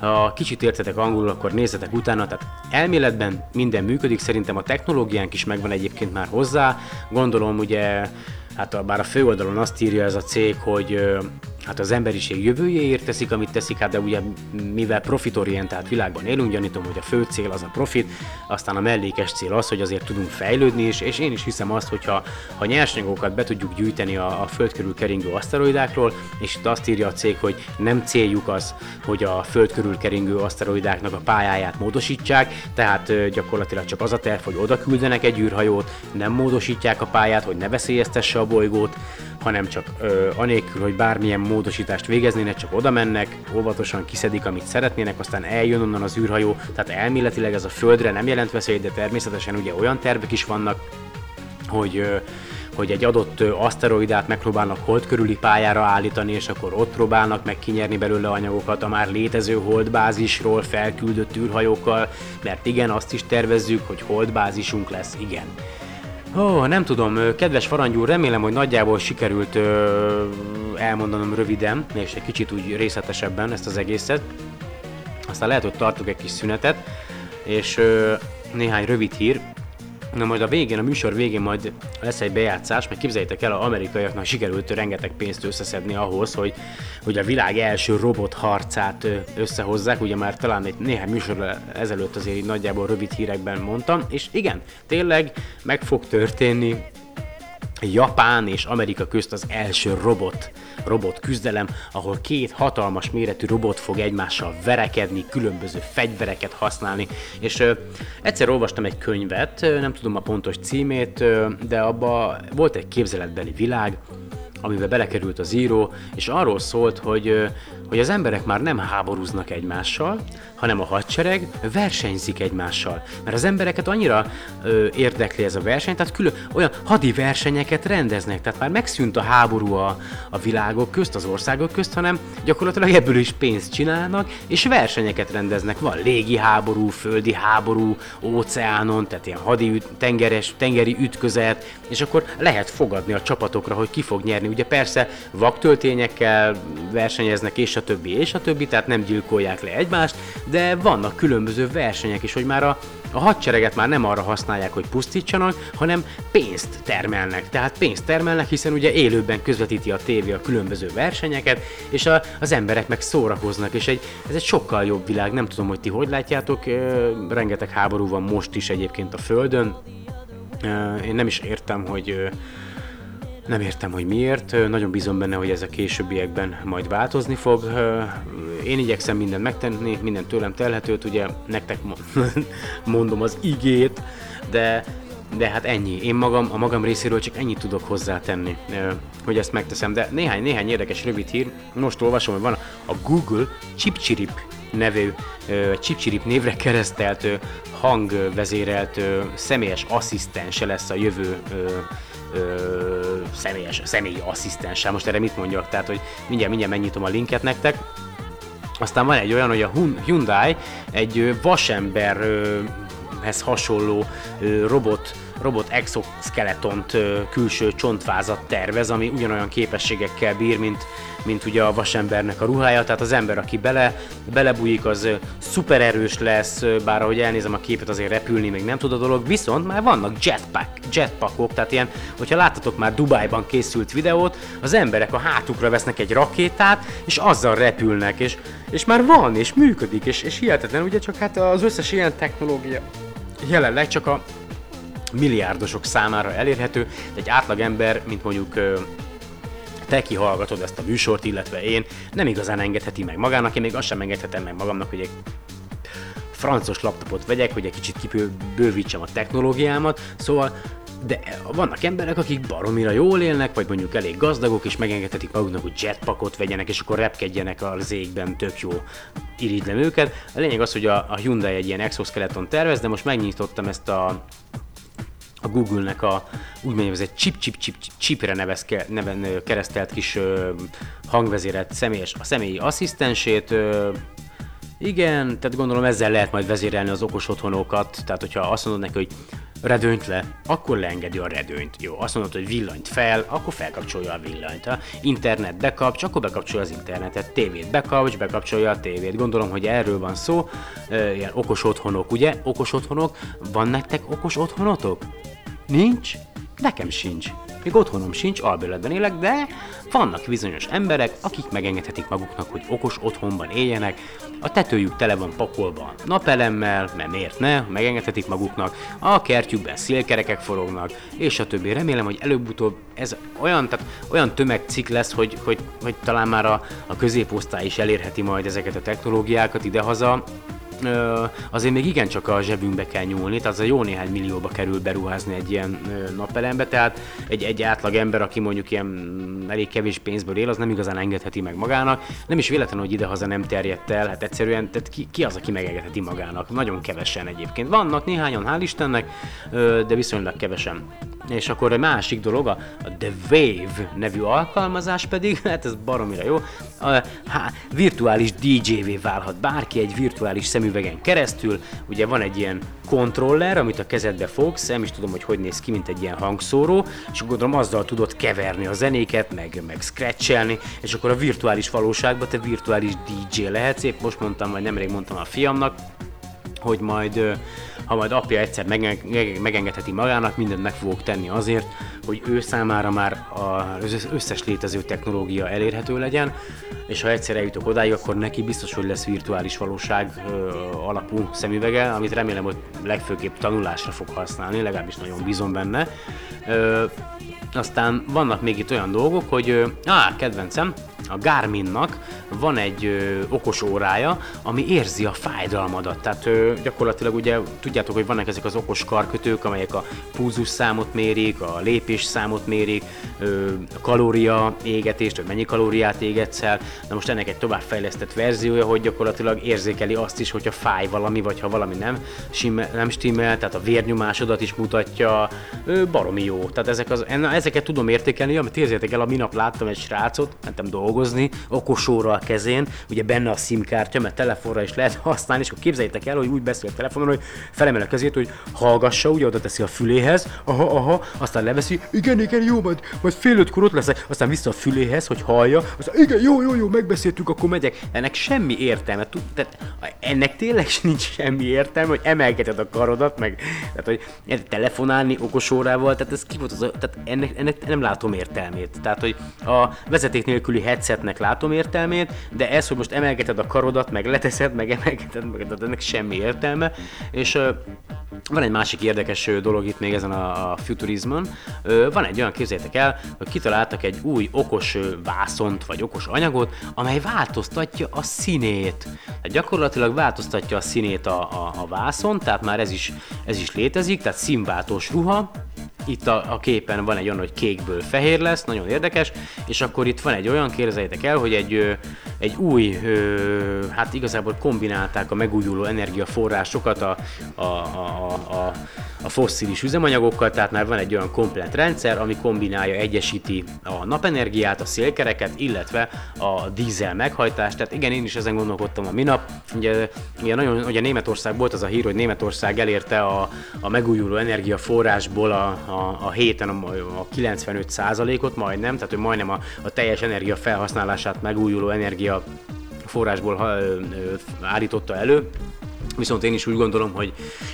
Ha kicsit értetek angolul, akkor nézzetek utána, tehát elméletben minden működik, szerintem a technológiánk is megvan egyébként már hozzá, gondolom ugye, hát bár a főoldalon azt írja ez a cég, hogy hát az emberiség jövőjéért teszik, amit teszik, hát de ugye mivel profitorientált világban élünk, gyanítom, hogy a fő cél az a profit, aztán a mellékes cél az, hogy azért tudunk fejlődni, és én is hiszem azt, hogyha nyersanyagokat be tudjuk gyűjteni a föld körül keringő aszteroidákról, és itt azt írja a cég, hogy nem céljuk az, hogy a föld körül keringő aszteroidáknak a pályáját módosítsák, tehát gyakorlatilag csak az a terv, hogy oda küldenek egy űrhajót, nem módosítják a pályát, hogy ne veszélyeztesse a bolygót, hanem csak anélkül, hogy bármilyen módosítást végeznének, csak oda mennek, óvatosan kiszedik, amit szeretnének, aztán eljön onnan az űrhajó, tehát elméletileg ez a földre nem jelent veszélyt, de természetesen ugye olyan tervek is vannak, hogy egy adott aszteroidát megpróbálnak hold körüli pályára állítani, és akkor ott próbálnak meg kinyerni belőle anyagokat a már létező holdbázisról felküldött űrhajókkal, mert igen, azt is tervezzük, hogy holdbázisunk lesz, igen. Nem tudom, kedves Farangyú, remélem, hogy nagyjából sikerült elmondanom röviden, és egy kicsit úgy részletesebben ezt az egészet. Aztán lehet, hogy tartok egy kis szünetet, és néhány rövid hír. Na majd a műsor végén majd lesz egy bejátszás, mert képzeljétek el, az amerikaiaknak sikerült rengeteg pénzt összeszedni ahhoz, hogy a világ első robot harcát összehozzák, ugye már talán egy néhány műsor ezelőtt azért így nagyjából rövid hírekben mondtam, és igen, tényleg meg fog történni Japán és Amerika közt az első robot küzdelem, ahol két hatalmas méretű robot fog egymással verekedni, különböző fegyvereket használni, és egyszer olvastam egy könyvet, nem tudom a pontos címét, de abban volt egy képzeletbeli világ, amiben belekerült az író, és arról szólt, hogy az emberek már nem háborúznak egymással, hanem a hadsereg versenyzik egymással. Mert az embereket annyira érdekli ez a verseny, tehát külön olyan hadi versenyeket rendeznek, tehát már megszűnt a háború a világok közt, az országok közt, hanem gyakorlatilag ebből is pénzt csinálnak, és versenyeket rendeznek. Van légi háború, földi háború, óceánon, tehát ilyen tengeri ütközet, és akkor lehet fogadni a csapatokra, hogy ki fog nyerni. Ugye persze vaktöltényekkel versenyeznek, és a többi, tehát nem gyilkolják le egymást, de vannak különböző versenyek is, hogy már a hadsereget már nem arra használják, hogy pusztítsanak, hanem pénzt termelnek. Tehát pénzt termelnek, hiszen ugye élőben közvetíti a tévé a különböző versenyeket, és az emberek meg szórakoznak, és ez egy sokkal jobb világ, nem tudom, hogy ti hogy látjátok, rengeteg háború van most is egyébként a Földön, én nem is értem, hogy... Nem értem, hogy miért, nagyon bízom benne, hogy ez a későbbiekben majd változni fog. Én igyekszem mindent megtenni, minden tőlem telhetőt, ugye nektek mondom az igét, de hát ennyi. Én magam, a magam részéről csak ennyit tudok hozzátenni, hogy ezt megteszem. De néhány érdekes rövid hír, most olvasom, hogy van a Google Chipchirip nevű, Chipchirip névre keresztelt, hangvezérelt személyes asszisztense lesz a jövő személyi asszisztenssel. Most erre mit mondjak? Tehát, hogy mindjárt megnyitom a linket nektek. Aztán van egy olyan, hogy a Hyundai egy vasemberhez hasonló robot exoskeletont, külső csontvázat tervez, ami ugyanolyan képességekkel bír, mint ugye a vasembernek a ruhája, tehát az ember, aki belebújik, az szupererős lesz, bár ahogy elnézem a képet, azért repülni még nem tud a dolog, viszont már vannak jetpackok, tehát ilyen, hogyha láttatok már Dubájban készült videót, az emberek a hátukra vesznek egy rakétát, és azzal repülnek, és már van, és működik, és hihetetlen, ugye csak hát az összes ilyen technológia jelenleg csak a milliárdosok számára elérhető, de egy átlagember, mint mondjuk te kihallgatod ezt a műsort, illetve én, nem igazán engedheti meg magának, én még azt sem engedhetem meg magamnak, hogy egy francos laptopot vegyek, hogy egy kicsit kibővítsem a technológiámat, szóval de vannak emberek, akik baromira jól élnek, vagy mondjuk elég gazdagok, és megengedhetik maguknak, hogy jetpackot vegyenek, és akkor repkedjenek az égben, tök jó, irigylem őket. A lényeg az, hogy a Hyundai egy ilyen exoskeleton tervez, de most megnyitottam ezt a a Google-nek a úgynevezett chipre neven keresztelt kis hangvezérelt a személyi asszisztensét. Igen, tehát gondolom ezzel lehet majd vezérelni az okos otthonokat, tehát hogyha azt mondod neki, hogy redőnyt le, akkor leengedi a redőnyt. Jó, azt mondod, hogy villanyt fel, akkor felkapcsolja a villanyt. Ha internet bekapcs, akkor bekapcsolja az internetet. Tévét bekapcs, bekapcsolja a tévét. Gondolom, hogy erről van szó. Ilyen okos otthonok, ugye? Okos otthonok. Van nektek okos otthonotok? Nincs? Nekem sincs. Még otthonom sincs, albérletben élek, de vannak bizonyos emberek, akik megengedhetik maguknak, hogy okos otthonban éljenek, a tetőjük tele van pakolva napelemmel, mert miért ne, megengedhetik maguknak, a kertjükben szélkerekek forognak, és a többi. Remélem, hogy előbb-utóbb ez olyan tömegcikk lesz, hogy talán már a középosztály is elérheti majd ezeket a technológiákat idehaza. Azért még igencsak a zsebünkbe kell nyúlni, tehát az jó néhány millióba kerül beruházni egy ilyen napelembe, tehát egy átlag ember, aki mondjuk ilyen elég kevés pénzből él, az nem igazán engedheti meg magának, nem is véletlen, hogy idehaza nem terjedt el, hát egyszerűen tehát ki az, aki megengedheti magának? Nagyon kevesen egyébként. Vannak néhányan, hál' Istennek, de viszonylag kevesen. És akkor egy másik dolog, a The Wave nevű alkalmazás pedig, hát ez baromira jó, virtuális DJ-vé válhat bárki egy virtuális szemüvegen keresztül. Ugye van egy ilyen kontroller, amit a kezedbe fogsz, nem is tudom, hogy néz ki, mint egy ilyen hangszóró, és gondolom azzal tudod keverni a zenéket, meg scratchelni, és akkor a virtuális valóságban te virtuális DJ lehetsz. Épp most mondtam, vagy nemrég mondtam a fiamnak, hogy majd, ha majd apja egyszer megengedheti magának, mindent meg fogok tenni azért, hogy ő számára már az összes létező technológia elérhető legyen, és ha egyszer eljutok odáig, akkor neki biztos, hogy lesz virtuális valóság alapú szemüvege, amit remélem, hogy legfőképp tanulásra fog használni, legalábbis nagyon bízom benne. Aztán vannak még itt olyan dolgok, hogy kedvencem, a Garminnak van egy okos órája, ami érzi a fájdalmadat. Tehát gyakorlatilag ugye tudjátok, hogy vannak ezek az okos karkötők, amelyek a pulzusszámot mérik, a lépésszámot mérik, a kalória égetést, hogy mennyi kalóriát égetsz el. Na most ennek egy továbbfejlesztett verziója, hogy gyakorlatilag érzékeli azt is, hogyha fáj valami, vagy ha valami nem stimmel, tehát a vérnyomásodat is mutatja, baromi jó. Tehát ezeket tudom értékelni, amit érzétek el, a minap láttam egy srácot, mentem dolgozni, okosóra a kezén, ugye benne a SIM-kártya, mert telefonra is lehet használni, és akkor képzeljétek el, hogy úgy beszél a telefonon, hogy felemel a kezét, hogy hallgassa, ugye oda teszi a füléhez, aha, aztán leveszi, igen, jó, majd 4:30 ott leszek, aztán vissza a füléhez, hogy hallja, aztán igen, jó, megbeszéltük, akkor megyek. Ennek semmi értelme, tehát ennek tényleg nincs semmi értelme, hogy emelkeded a karodat, meg tehát, hogy telefonálni okosórával, tehát ez ki volt az, tehát ennek nem látom értelmét. Tehát, hogy a vezeték nélküli headsetnek látom értelmét, de ez, hogy most emelgeted a karodat, meg leteszed, meg emelgeted, meg ennek semmi értelme. És van egy másik érdekes dolog itt még ezen a futurizmon. Van egy olyan, képzeljétek el, hogy kitaláltak egy új okos vászont, vagy okos anyagot, amely változtatja a színét. Tehát gyakorlatilag változtatja a színét a vászon, tehát már ez is létezik, tehát színváltós ruha. Itt a képen van egy olyan, hogy kékből fehér lesz, nagyon érdekes, és akkor itt van egy olyan, képzeljétek el, hogy egy új, hát igazából kombinálták a megújuló energiaforrásokat a fosszilis üzemanyagokkal, tehát már van egy olyan komplet rendszer, ami kombinálja, egyesíti a napenergiát, a szélkereket, illetve a dízel meghajtást. Tehát igen, én is ezen gondolkodtam a minap. Ugye Németország volt az a hír, hogy Németország elérte a megújuló energiaforrásból a héten a 95%-ot majdnem, tehát hogy majdnem a teljes energia felhasználását megújuló energia forrásból állította elő. Viszont én is úgy gondolom,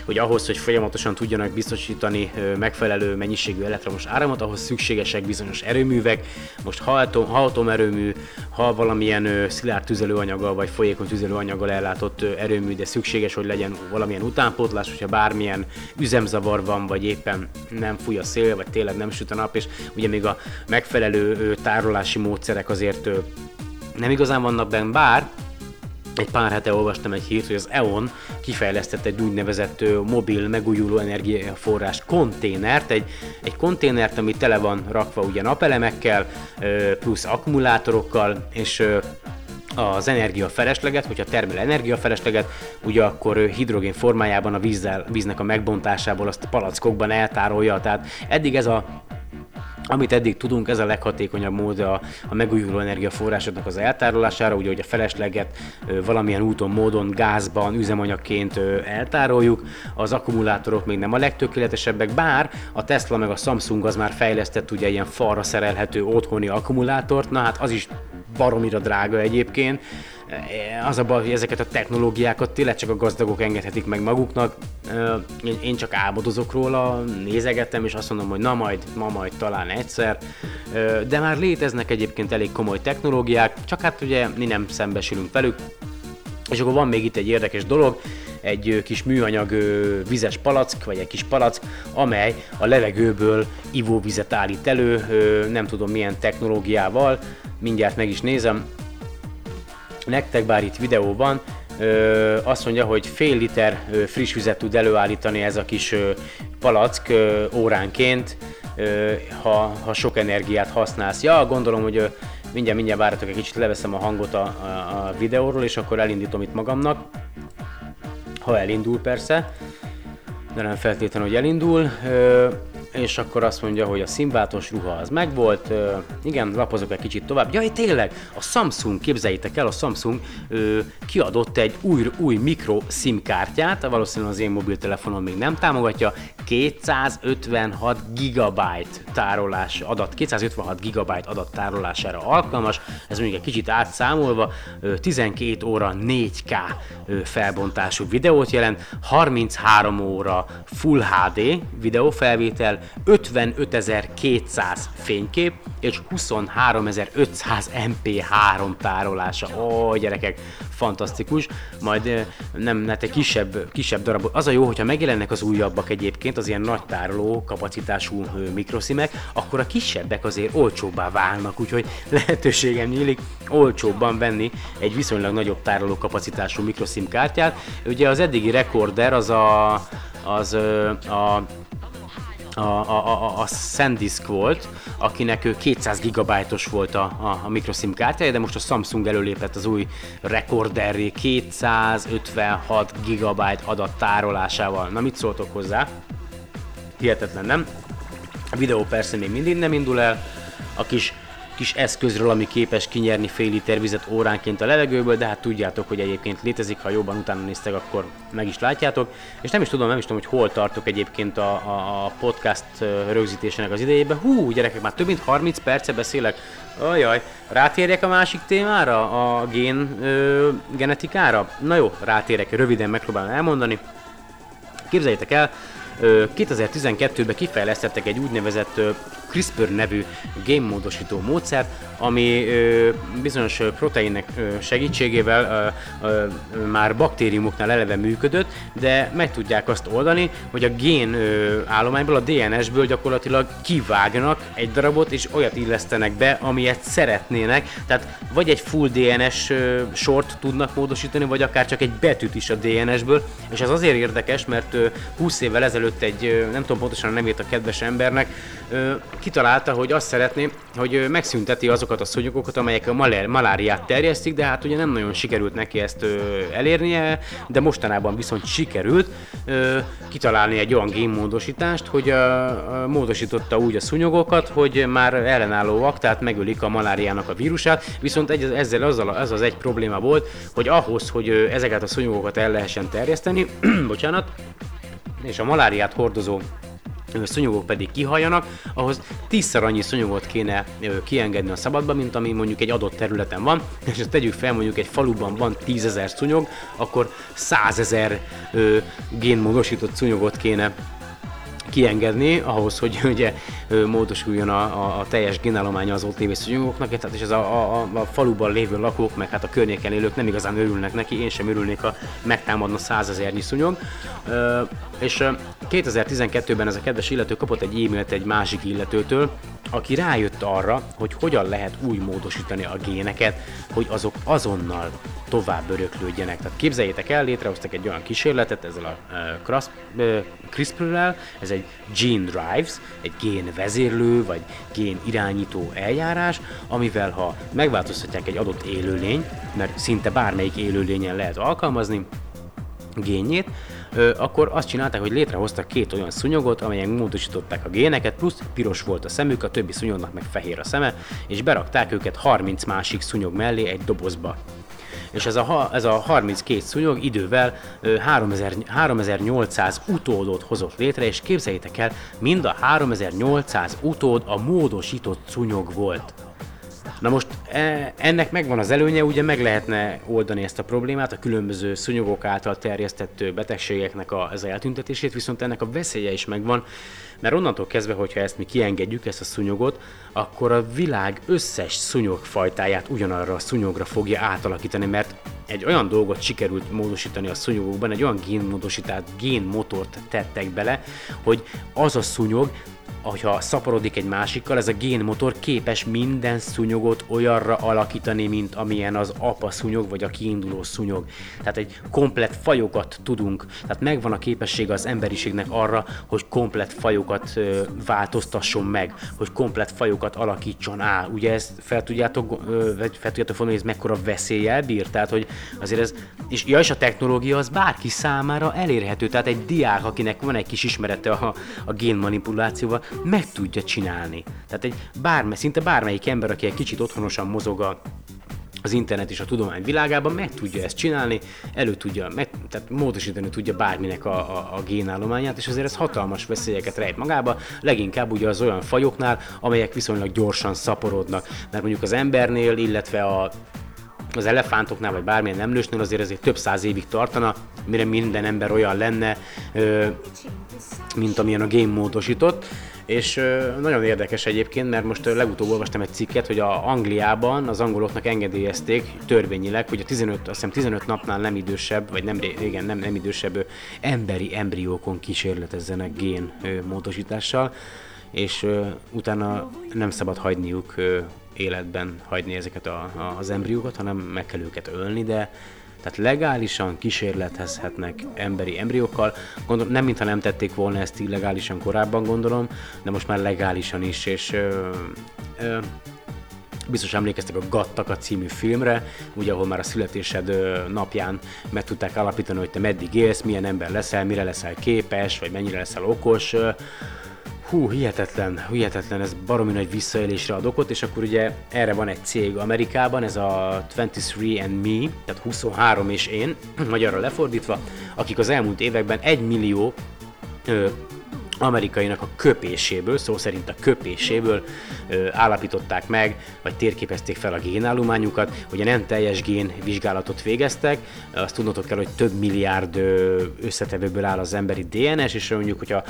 hogy ahhoz, hogy folyamatosan tudjanak biztosítani megfelelő mennyiségű elektromos áramot, ahhoz szükségesek bizonyos erőművek. Most ha atomerőmű, ha valamilyen szilárd tüzelőanyaggal vagy folyékony tüzelőanyaggal ellátott erőmű, de szükséges, hogy legyen valamilyen utánpótlás, hogyha bármilyen üzemzavar van, vagy éppen nem fúj a szél, vagy tényleg nem süt a nap, és ugye még a megfelelő tárolási módszerek azért nem igazán vannak benne, bár egy pár hete olvastam egy hírt, hogy az EON kifejlesztett egy úgynevezett mobil megújuló energiaforrás konténert, egy konténert, ami tele van rakva ugye napelemekkel, plusz akkumulátorokkal, és az energiafelesleget, hogyha termel energiafelesleget, ugye akkor hidrogén formájában a víznek a megbontásából azt palackokban eltárolja. Tehát eddig ez a, amit eddig tudunk, ez a leghatékonyabb mód a megújuló energiaforrásoknak az eltárolására, ugye hogy a felesleget valamilyen úton, módon, gázban, üzemanyagként eltároljuk. Az akkumulátorok még nem a legtökéletesebbek, bár a Tesla meg a Samsung az már fejlesztett ugye ilyen falra szerelhető otthoni akkumulátort, na hát az is baromira drága egyébként. Az a baj, hogy ezeket a technológiákat tényleg csak a gazdagok engedhetik meg maguknak. Én csak álmodozok róla, nézegettem, és azt mondom, hogy na majd, ma majd talán egyszer. De már léteznek egyébként elég komoly technológiák, csak hát ugye mi nem szembesülünk velük. És akkor van még itt egy érdekes dolog, egy kis műanyag vizes palack, vagy egy kis palack, amely a levegőből ivóvizet állít elő, nem tudom milyen technológiával, mindjárt meg is nézem. Nektek, bár itt videó van, azt mondja, hogy fél liter friss vizet tud előállítani ez a kis palack óránként, ha sok energiát használsz. Ja, gondolom, hogy mindjárt várjatok egy kicsit, leveszem a hangot a videóról, és akkor elindítom itt magamnak. Ha elindul persze, de nem feltétlenül, hogy elindul. És akkor azt mondja, hogy a színváltós ruha az megvolt, igen, lapozok egy kicsit tovább. Jaj, tényleg, a Samsung, képzeljétek el, a Samsung kiadott egy új mikro SIM kártyát, valószínűleg az én mobiltelefonom még nem támogatja, 256 GB tárolás adat, 256 GB adat tárolására alkalmas, ez mondjuk egy kicsit átszámolva, 12 óra 4K felbontású videót jelent, 33 óra Full HD videófelvétel, 55.200 fénykép és 23.500 MP3 tárolása. Ó, gyerekek, fantasztikus. Majd nem, hát egy kisebb darab. Az a jó, hogyha megjelennek az újabbak egyébként, az ilyen nagy tároló kapacitású mikroszimek, akkor a kisebbek azért olcsóbbá válnak, úgyhogy lehetőségem nyílik olcsóbban venni egy viszonylag nagyobb tároló kapacitású mikroszim kártyát. Ugye az eddigi rekorder az a SanDisk volt, akinek 200 GB-os volt a mikroszim kártyája, de most a Samsung előlépett az új rekorderré 256 GB adattárolásával. Na, mit szóltok hozzá? Hihetetlen, nem? A videó persze még mindig nem indul el. A kis eszközről, ami képes kinyerni fél liter vizet óránként a levegőből, de hát tudjátok, hogy egyébként létezik, ha jobban utána néztek, akkor meg is látjátok. És nem is tudom, hogy hol tartok egyébként a podcast rögzítésének az idejében. Hú, gyerekek, már több mint 30 perce beszélek. Ajaj, rátérjek a másik témára, a genetikára? Na jó, rátérek, röviden megpróbálom elmondani. Képzeljétek el, 2012-ben kifejlesztettek egy úgynevezett CRISPR nevű génmódosító módszert, ami bizonyos proteinek segítségével már baktériumoknál eleve működött, de meg tudják azt oldani, hogy a gén állományból, a DNS-ből gyakorlatilag kivágnak egy darabot, és olyat illesztenek be, amilyet szeretnének. Tehát vagy egy full DNS sort tudnak módosítani, vagy akár csak egy betűt is a DNS-ből, és ez azért érdekes, mert 20 évvel ezelőtt egy, nem tudom pontosan a nevét a kedves embernek, kitalálta, hogy azt szeretné, hogy megszünteti azokat a szúnyogokat, amelyek a maláriát terjesztik, de hát ugye nem nagyon sikerült neki ezt elérnie, de mostanában viszont sikerült kitalálni egy olyan génmódosítást, hogy módosította úgy a szúnyogokat, hogy már ellenállóak, tehát megölik a maláriának a vírusát, viszont ezzel az egy probléma volt, hogy ahhoz, hogy ezeket a szúnyogokat el lehessen terjeszteni, bocsánat, és a maláriát hordozó szúnyogok pedig kihajjanak, ahhoz 10-szer annyi szúnyogot kéne kiengedni a szabadba, mint ami mondjuk egy adott területen van, és ezt tegyük fel, mondjuk egy faluban van 10 000 szúnyog, akkor 100 000 génmódosított szúnyogot kéne kiengedni, ahhoz, hogy ugye módosuljon a teljes génállománya az ott lévő szúnyogoknak, tehát és ez a faluban lévő lakók, meg hát a környéken élők nem igazán örülnek neki, én sem örülnék, ha megtámadna 100 000 szúnyog. És 2012-ben ez a kedves illető kapott egy e-mailt egy másik illetőtől, aki rájött arra, hogy hogyan lehet úgy módosítani a géneket, hogy azok azonnal tovább öröklődjenek. Tehát képzeljétek el, létrehoztak egy olyan kísérletet ezzel a CRISPR-rel, ez egy gene drives, egy génvezérlő vagy génirányító eljárás, amivel ha megváltoztatják egy adott élőlény, mert szinte bármelyik élőlényen lehet alkalmazni génjét, akkor azt csinálták, hogy létrehoztak két olyan szúnyogot, amelyen módosították a géneket, plusz piros volt a szemük, a többi szúnyognak meg fehér a szeme, és berakták őket 30 másik szúnyog mellé egy dobozba. És ez a 32 szúnyog idővel 3800 utódot hozott létre, és képzeljétek el, mind a 3800 utód a módosított szúnyog volt. Na most ennek megvan az előnye, ugye meg lehetne oldani ezt a problémát, a különböző szúnyogok által terjesztett betegségeknek az eltüntetését, viszont ennek a veszélye is megvan, mert onnantól kezdve, hogyha ezt mi kiengedjük, ezt a szúnyogot, akkor a világ összes szúnyogfajtáját ugyanarra a szúnyogra fogja átalakítani, mert egy olyan dolgot sikerült módosítani a szúnyogokban, egy olyan génmódosítást, génmotort tettek bele, hogy az a szúnyog, hogyha szaporodik egy másikkal, ez a génmotor képes minden szúnyogot olyanra alakítani, mint amilyen az apa szúnyog, vagy a kiinduló szúnyog. Tehát egy komplett fajokat tudunk, tehát megvan a képessége az emberiségnek arra, hogy komplett fajokat változtasson meg, hogy komplett fajokat alakítson át. Ugye ezt fel tudjátok mondani, hogy ez mekkora veszéllyel bír? Tehát, hogy azért ez, és a technológia az bárki számára elérhető, tehát egy diák, akinek van egy kis ismerete a génmanipulációval, meg tudja csinálni. Tehát szinte bármelyik ember, aki egy kicsit otthonosan mozog az internet és a tudomány világában, meg tudja ezt csinálni, tehát módosítani tudja bárminek a génállományát, és azért ez hatalmas veszélyeket rejt magába, leginkább ugye az olyan fajoknál, amelyek viszonylag gyorsan szaporodnak. Mert mondjuk az embernél, illetve az elefántoknál, vagy bármilyen emlősnél azért több száz évig tartana, mire minden ember olyan lenne, mint amilyen a gén módosított. És nagyon érdekes egyébként, mert most legutóbb olvastam egy cikket, hogy Angliában az angoloknak engedélyezték törvényileg, hogy azt hiszem 15 napnál nem idősebb, vagy nem idősebb emberi embriókon kísérletezzenek gén módosítással, és utána nem szabad hagyniuk életben hagyni ezeket az embriókat, hanem meg kell őket ölni, de tehát legálisan kísérletezhetnek emberi embriókkal. Gondolom, nem mintha nem tették volna ezt illegálisan korábban, gondolom, de most már legálisan is, és biztos emlékeztek a Gattaca című filmre, ugye, ahol már a születésed napján meg tudták alapítani, hogy te meddig élsz, milyen ember leszel, mire leszel képes, vagy mennyire leszel okos. Hú, hihetetlen, ez baromi nagy visszaélésre ad okot, és akkor ugye erre van egy cég Amerikában, ez a 23andMe, tehát 23 és én, magyarra lefordítva, akik az elmúlt években 1 millió amerikainak a köpéséből, szó szerint a köpéséből állapították meg, vagy térképezték fel a génállományukat. Ugye nem teljes génvizsgálatot végeztek, azt tudnotok kell, hogy több milliárd összetevőből áll az emberi DNS, és mondjuk, hogyha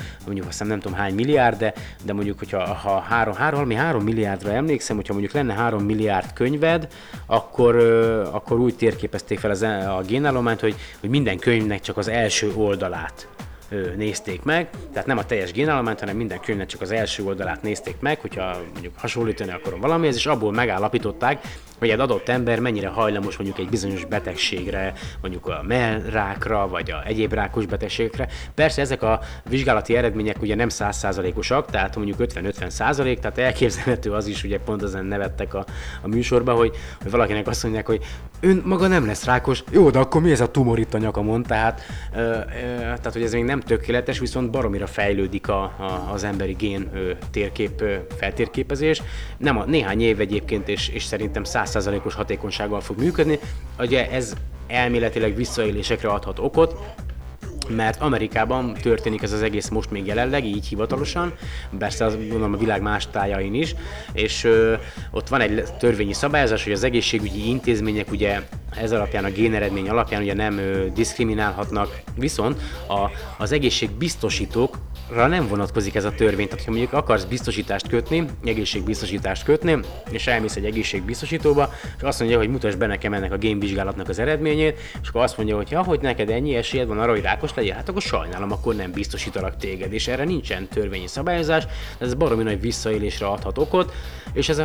aztán nem tudom hány milliárd, de mondjuk, hogyha 3 milliárdra emlékszem, hogyha mondjuk lenne 3 milliárd könyved, akkor úgy térképezték fel a génállományt, hogy minden könyvnek csak az első oldalát nézték meg, tehát nem a teljes génállományt, hanem minden könyvnek csak az első oldalát nézték meg, hogyha mondjuk hasonlítani akarom valamihez, és abból megállapították, hogy egy adott ember mennyire hajlamos mondjuk egy bizonyos betegségre, mondjuk a mellrákra, vagy a egyéb rákos betegségekre. Persze ezek a vizsgálati eredmények ugye nem 100%-osak, tehát mondjuk 50-50%, tehát elképzelhető az is, ugye pont ezen nevettek a műsorban, hogy valakinek azt mondják, hogy ön maga nem lesz rákos, jó, de akkor mi ez a tumor itt a nyakamon, tehát hogy ez még nem tökéletes, viszont baromira fejlődik az emberi gén feltérképezés. Nem néhány év egyébként, és szerintem 100%-os hatékonysággal fog működni. Ugye ez elméletileg visszaélésekre adhat okot, mert Amerikában történik ez az egész most még jelenleg, így hivatalosan, persze azt gondolom a világ más tájain is, és ott van egy törvényi szabályozás, hogy az egészségügyi intézmények ugye ez alapján, a géneredmény alapján ugye nem diszkriminálhatnak, viszont az egészségbiztosítók rá nem vonatkozik ez a törvény. Tehát, ha mondjuk akarsz biztosítást kötni, egészségbiztosítást kötni, és elmész egy egészségbiztosítóba, és azt mondja, hogy mutasd be nekem ennek a génvizsgálatnak az eredményét, és akkor azt mondja, hogy ja, hogy neked ennyi esélyed van arra, hogy rákos legyél, hát akkor sajnálom, akkor nem biztosítalak téged, és erre nincsen törvényi szabályozás, ez baromi nagy visszaélésre adhat okot, és ez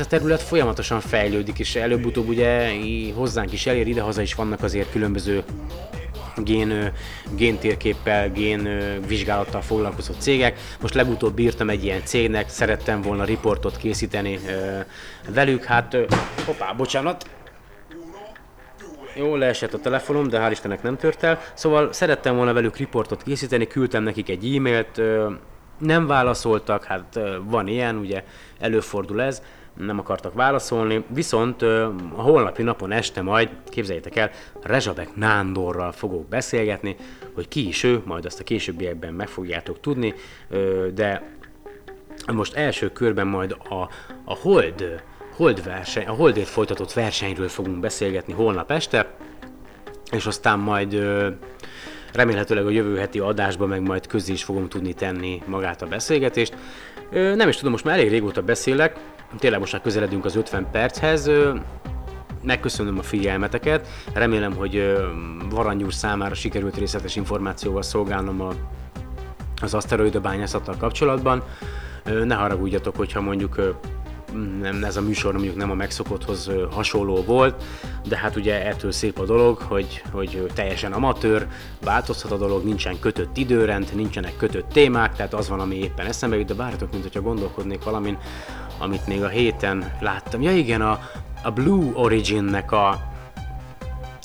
a terület folyamatosan fejlődik, és előbb-utóbb ugye hozzánk is elér, idehaza is vannak azért különböző géntérképpel, génvizsgálattal foglalkozó cégek. Most legutóbb bírtam egy ilyen cégnek, szerettem volna riportot készíteni velük, hát hoppá, bocsánat! Jól leesett a telefonom, de hál' Istennek nem tört el. Szóval szerettem volna velük riportot készíteni, küldtem nekik egy e-mailt, nem válaszoltak, hát van ilyen, ugye előfordul ez. Nem akartak válaszolni, viszont a holnapi napon este majd, képzeljétek el, Rezsabek Nándorral fogok beszélgetni, hogy ki is ő, majd azt a későbbiekben meg fogjátok tudni, de most első körben majd a Holdért folytatott versenyről fogunk beszélgetni holnap este, és aztán majd remélhetőleg a jövő heti adásban meg majd közé is fogom tudni tenni magát a beszélgetést. Nem is tudom, most már elég régóta beszélek, tényleg most már közeledünk az 50 perchez, megköszönöm a figyelmeteket, remélem, hogy Varany úr számára sikerült részletes információval szolgálnom az aszteroida bányászattal kapcsolatban. Ne haragudjatok, hogyha mondjuk nem, ez a műsor mondjuk nem a megszokotthoz hasonló volt, de hát ugye ettől szép a dolog, hogy teljesen amatőr, változhat a dolog, nincsen kötött időrend, nincsenek kötött témák, tehát az van, ami éppen eszembe jut, de várjatok, mint hogyha gondolkodnék valamin, amit még a héten láttam. Ja igen, a Blue Originnek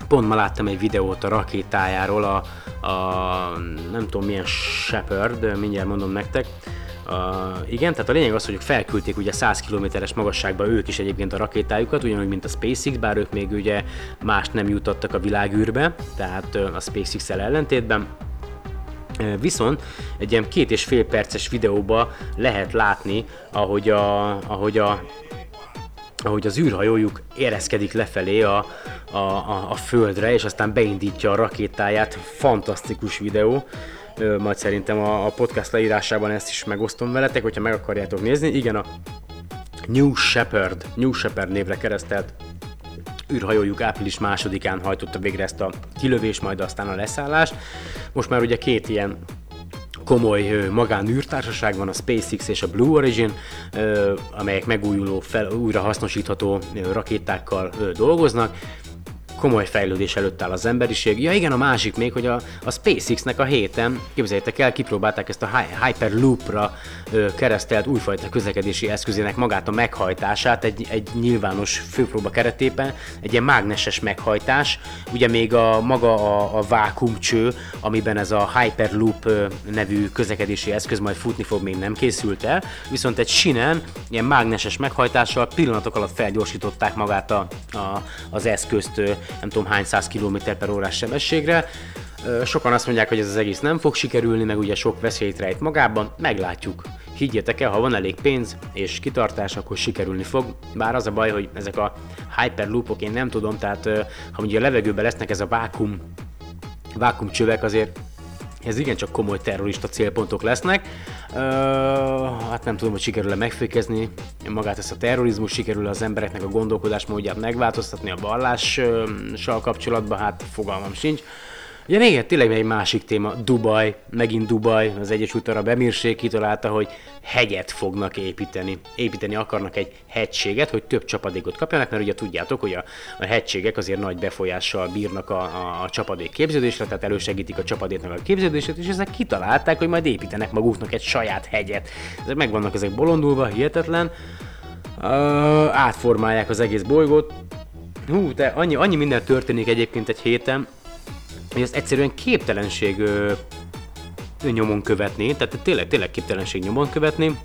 pont ma láttam egy videót a rakétájáról, nem tudom milyen Shepard, mindjárt mondom nektek. Igen, tehát a lényeg az, hogy felküldték ugye 100 km-es magasságba ők is egyébként a rakétájukat, ugyanúgy mint a SpaceX, bár ők még ugye mást nem jutottak a világűrbe, tehát a SpaceX-el ellentétben. Viszont egy ilyen 2,5 perces videóba lehet látni, ahogy az űrhajójuk ereszkedik lefelé a földre, és aztán beindítja a rakétáját. Fantasztikus videó. Majd szerintem a podcast leírásában ezt is megosztom veletek, hogyha meg akarjátok nézni. Igen, a New Shepard névre keresztelt űrhajójuk április 2-án hajtotta végre ezt a kilövést, majd aztán a leszállást. Most már ugye két ilyen komoly magánűrtársaság van, a SpaceX és a Blue Origin, amelyek megújuló, újra hasznosítható rakétákkal dolgoznak. Komoly fejlődés előtt áll az emberiség. Ja igen, a másik még, hogy a SpaceX-nek a héten, képzeljétek el, kipróbálták ezt a Hyperloop-ra keresztelt újfajta közlekedési eszközének magát a meghajtását egy nyilvános főpróba keretében, egy ilyen mágneses meghajtás, ugye még maga a vákumcső, amiben ez a Hyperloop nevű közlekedési eszköz majd futni fog, még nem készült el, viszont egy sinen, ilyen mágneses meghajtással pillanatok alatt felgyorsították magát az eszközt, nem tudom hány 100 km/h sebességre. Sokan azt mondják, hogy ez az egész nem fog sikerülni, meg ugye sok veszélyt rejt magában, meglátjuk. Higgyétek el, ha van elég pénz és kitartás, akkor sikerülni fog. Bár az a baj, hogy ezek a hyperloopok, én nem tudom, tehát ha ugye a levegőben lesznek ez a vákumcsövek, azért ez igencsak komoly terrorista célpontok lesznek. Hát nem tudom, hogy sikerül-e megfékezni magát ezt a terrorizmus, sikerül az embereknek a gondolkodásmódját megváltoztatni a vallással kapcsolatban, hát fogalmam sincs. Ugye még tényleg egy másik téma, Dubaj, megint Dubaj, az Egyesült Arab Emírség kitalálta, hogy hegyet fognak építeni. Építeni akarnak egy hegységet, hogy több csapadékot kapjanak, mert ugye tudjátok, hogy a hegységek azért nagy befolyással bírnak a csapadék képződésre, tehát elősegítik a csapadéknak a képződését, és ezek kitalálták, hogy majd építenek maguknak egy saját hegyet. Ezek meg vannak ezek bolondulva, hihetetlen, átformálják az egész bolygót. Hú, de annyi minden történik egyébként egy héten, hogy ez egyszerűen képtelenség nyomon követni, tehát tényleg képtelenség nyomon követni.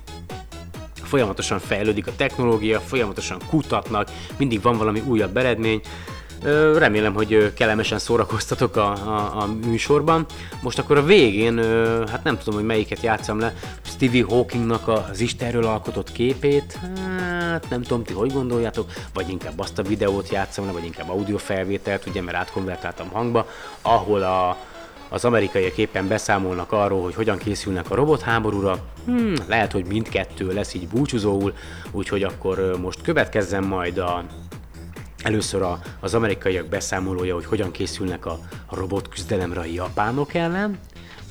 Folyamatosan fejlődik a technológia, folyamatosan kutatnak, mindig van valami újabb eredmény. Remélem, hogy kellemesen szórakoztatok a műsorban. Most akkor a végén, hát nem tudom, hogy melyiket játszam le, Stephen Hawkingnak az Istenről alkotott képét, hát nem tudom, ti hogy gondoljátok, vagy inkább azt a videót játszom le, vagy inkább audiofelvételt, ugye, mert átkonvertáltam hangba, ahol Az amerikaiak éppen beszámolnak arról, hogy hogyan készülnek a robotháborúra. Lehet, hogy mindkettő lesz így búcsúzóul, úgyhogy akkor most következzen majd először az amerikaiak beszámolója, hogy hogyan készülnek a robotküzdelemre a japánok ellen,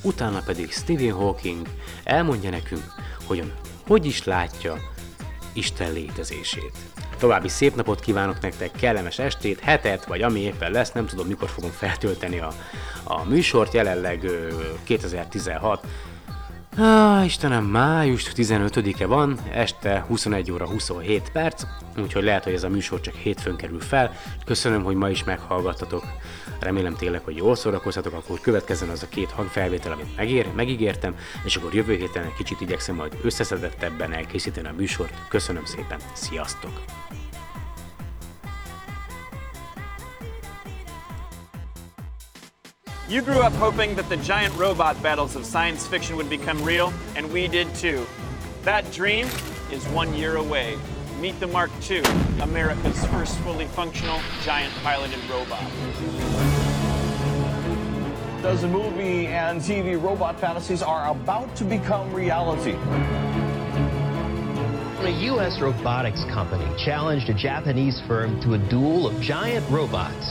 utána pedig Stephen Hawking elmondja nekünk, hogy is látja Isten létezését. További szép napot kívánok nektek, kellemes estét, hetet, vagy ami éppen lesz, nem tudom mikor fogom feltölteni a műsort, jelenleg 2016. Istenem, május 15-e van, este 21:27, úgyhogy lehet, hogy ez a műsor csak hétfőn kerül fel. Köszönöm, hogy ma is meghallgattatok. Remélem tényleg, hogy jól szórakoztatok, akkor következzen az a két hangfelvétel, amit megígértem, és akkor jövő héten egy kicsit igyekszem majd összeszedettebben elkészíteni a műsort. Köszönöm szépen, sziasztok! You grew up hoping that the giant robot battles of science fiction would become real, and we did too. That dream is 1 year away. Meet the Mark II, America's first fully functional giant piloted robot. As the movie and TV robot fantasies are about to become reality. A U.S. robotics company challenged a Japanese firm to a duel of giant robots.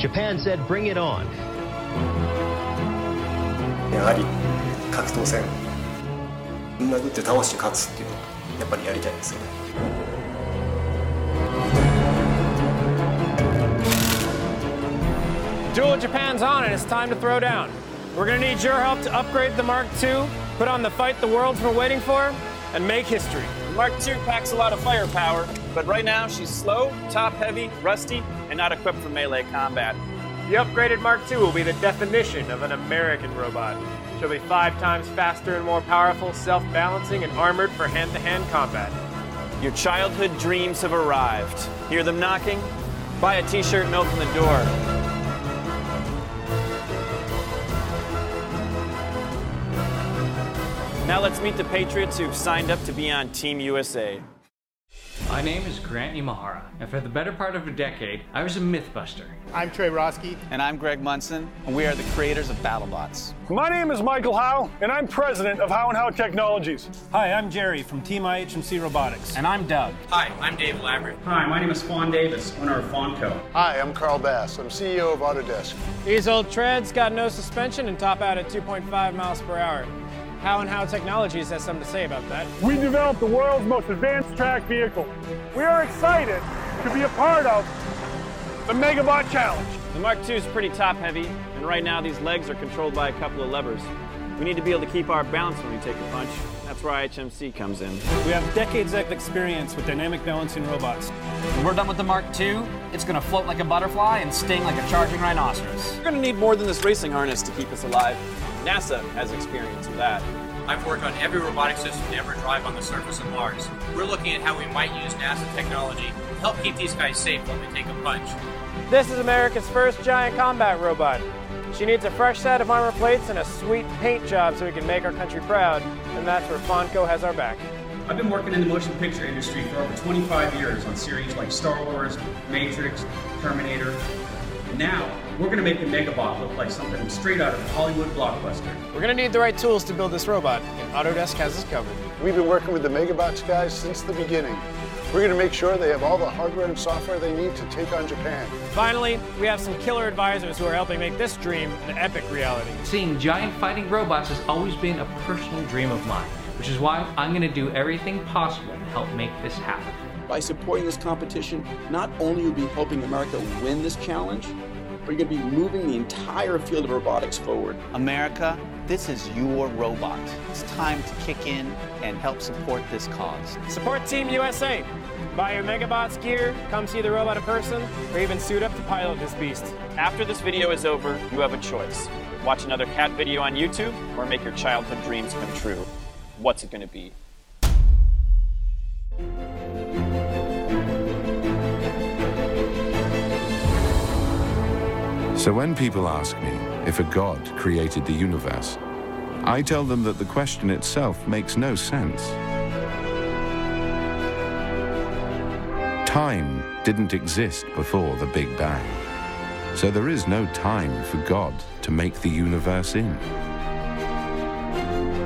Japan said, "Bring it on." やはり格闘戦殴って倒して勝つっていうのをやっぱりやりたいですよね。Duel Japan's on and it's time to throw down. We're going to need your help to upgrade the Mark II, put on the fight the world's been waiting for, and make history. The Mark II packs a lot of firepower, but right now she's slow, top-heavy, rusty, and not equipped for melee combat. The upgraded Mark II will be the definition of an American robot. She'll be 5 times faster and more powerful, self-balancing, and armored for hand-to-hand combat. Your childhood dreams have arrived. Hear them knocking? Buy a t-shirt and open the door. Now let's meet the patriots who've signed up to be on Team USA. My name is Grant Imahara, and for the better part of a decade, I was a mythbuster. I'm Trey Roski. And I'm Greg Munson, and we are the creators of BattleBots. My name is Michael Howe, and I'm president of Howe and Howe Technologies. Hi, I'm Jerry from Team IHMC Robotics. And I'm Doug. Hi, I'm Dave Lambert. Hi, my name is Fawn Davis, owner of Fawn Co. Hi, I'm Carl Bass. I'm CEO of Autodesk. These old treads got no suspension and top out at 2.5 miles per hour. Howe and Howe Technologies has something to say about that. We developed the world's most advanced track vehicle. We are excited to be a part of the Megabot Challenge. The Mark II is pretty top-heavy, and right now these legs are controlled by a couple of levers. We need to be able to keep our balance when we take a punch. That's where IHMC comes in. We have decades of experience with dynamic balancing robots. When we're done with the Mark II, it's going to float like a butterfly and sting like a charging rhinoceros. We're going to need more than this racing harness to keep us alive. NASA has experience with that. I've worked on every robotic system to ever drive on the surface of Mars. We're looking at how we might use NASA technology to help keep these guys safe when we take a punch. This is America's first giant combat robot. She needs a fresh set of armor plates and a sweet paint job so we can make our country proud, and that's where Fonco has our back. I've been working in the motion picture industry for over 25 years on series like Star Wars, Matrix, Terminator. Now, we're going to make the Megabot look like something straight out of a Hollywood blockbuster. We're going to need the right tools to build this robot, and Autodesk has us covered. We've been working with the Megabots guys since the beginning. We're going to make sure they have all the hardware and software they need to take on Japan. Finally, we have some killer advisors who are helping make this dream an epic reality. Seeing giant fighting robots has always been a personal dream of mine, which is why I'm going to do everything possible to help make this happen. By supporting this competition, not only will you be helping America win this challenge, but you're going to be moving the entire field of robotics forward. America, this is your robot. It's time to kick in and help support this cause. Support Team USA. Buy your Megabots gear, come see the robot in person, or even suit up to pilot this beast. After this video is over, you have a choice. Watch another cat video on YouTube or make your childhood dreams come true. What's it going to be? So when people ask me if a god created the universe, I tell them that the question itself makes no sense. Time didn't exist before the Big Bang. So there is no time for God to make the universe in.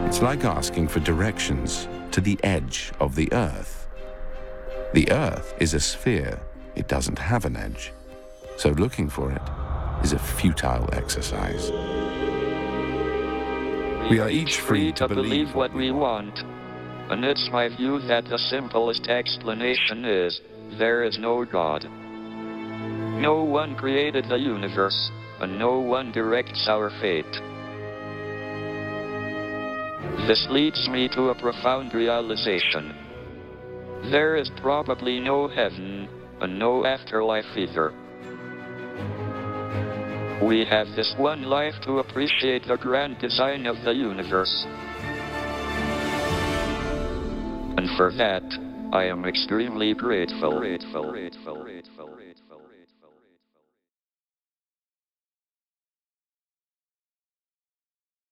It's like asking for directions to the edge of the Earth. The Earth is a sphere. It doesn't have an edge. So looking for it is a futile exercise. We are each free to believe what we want. And it's my view that the simplest explanation is, there is no God. No one created the universe, and no one directs our fate. This leads me to a profound realization. There is probably no heaven, and no afterlife either. We have this one life to appreciate the grand design of the universe. And for that, I am extremely grateful.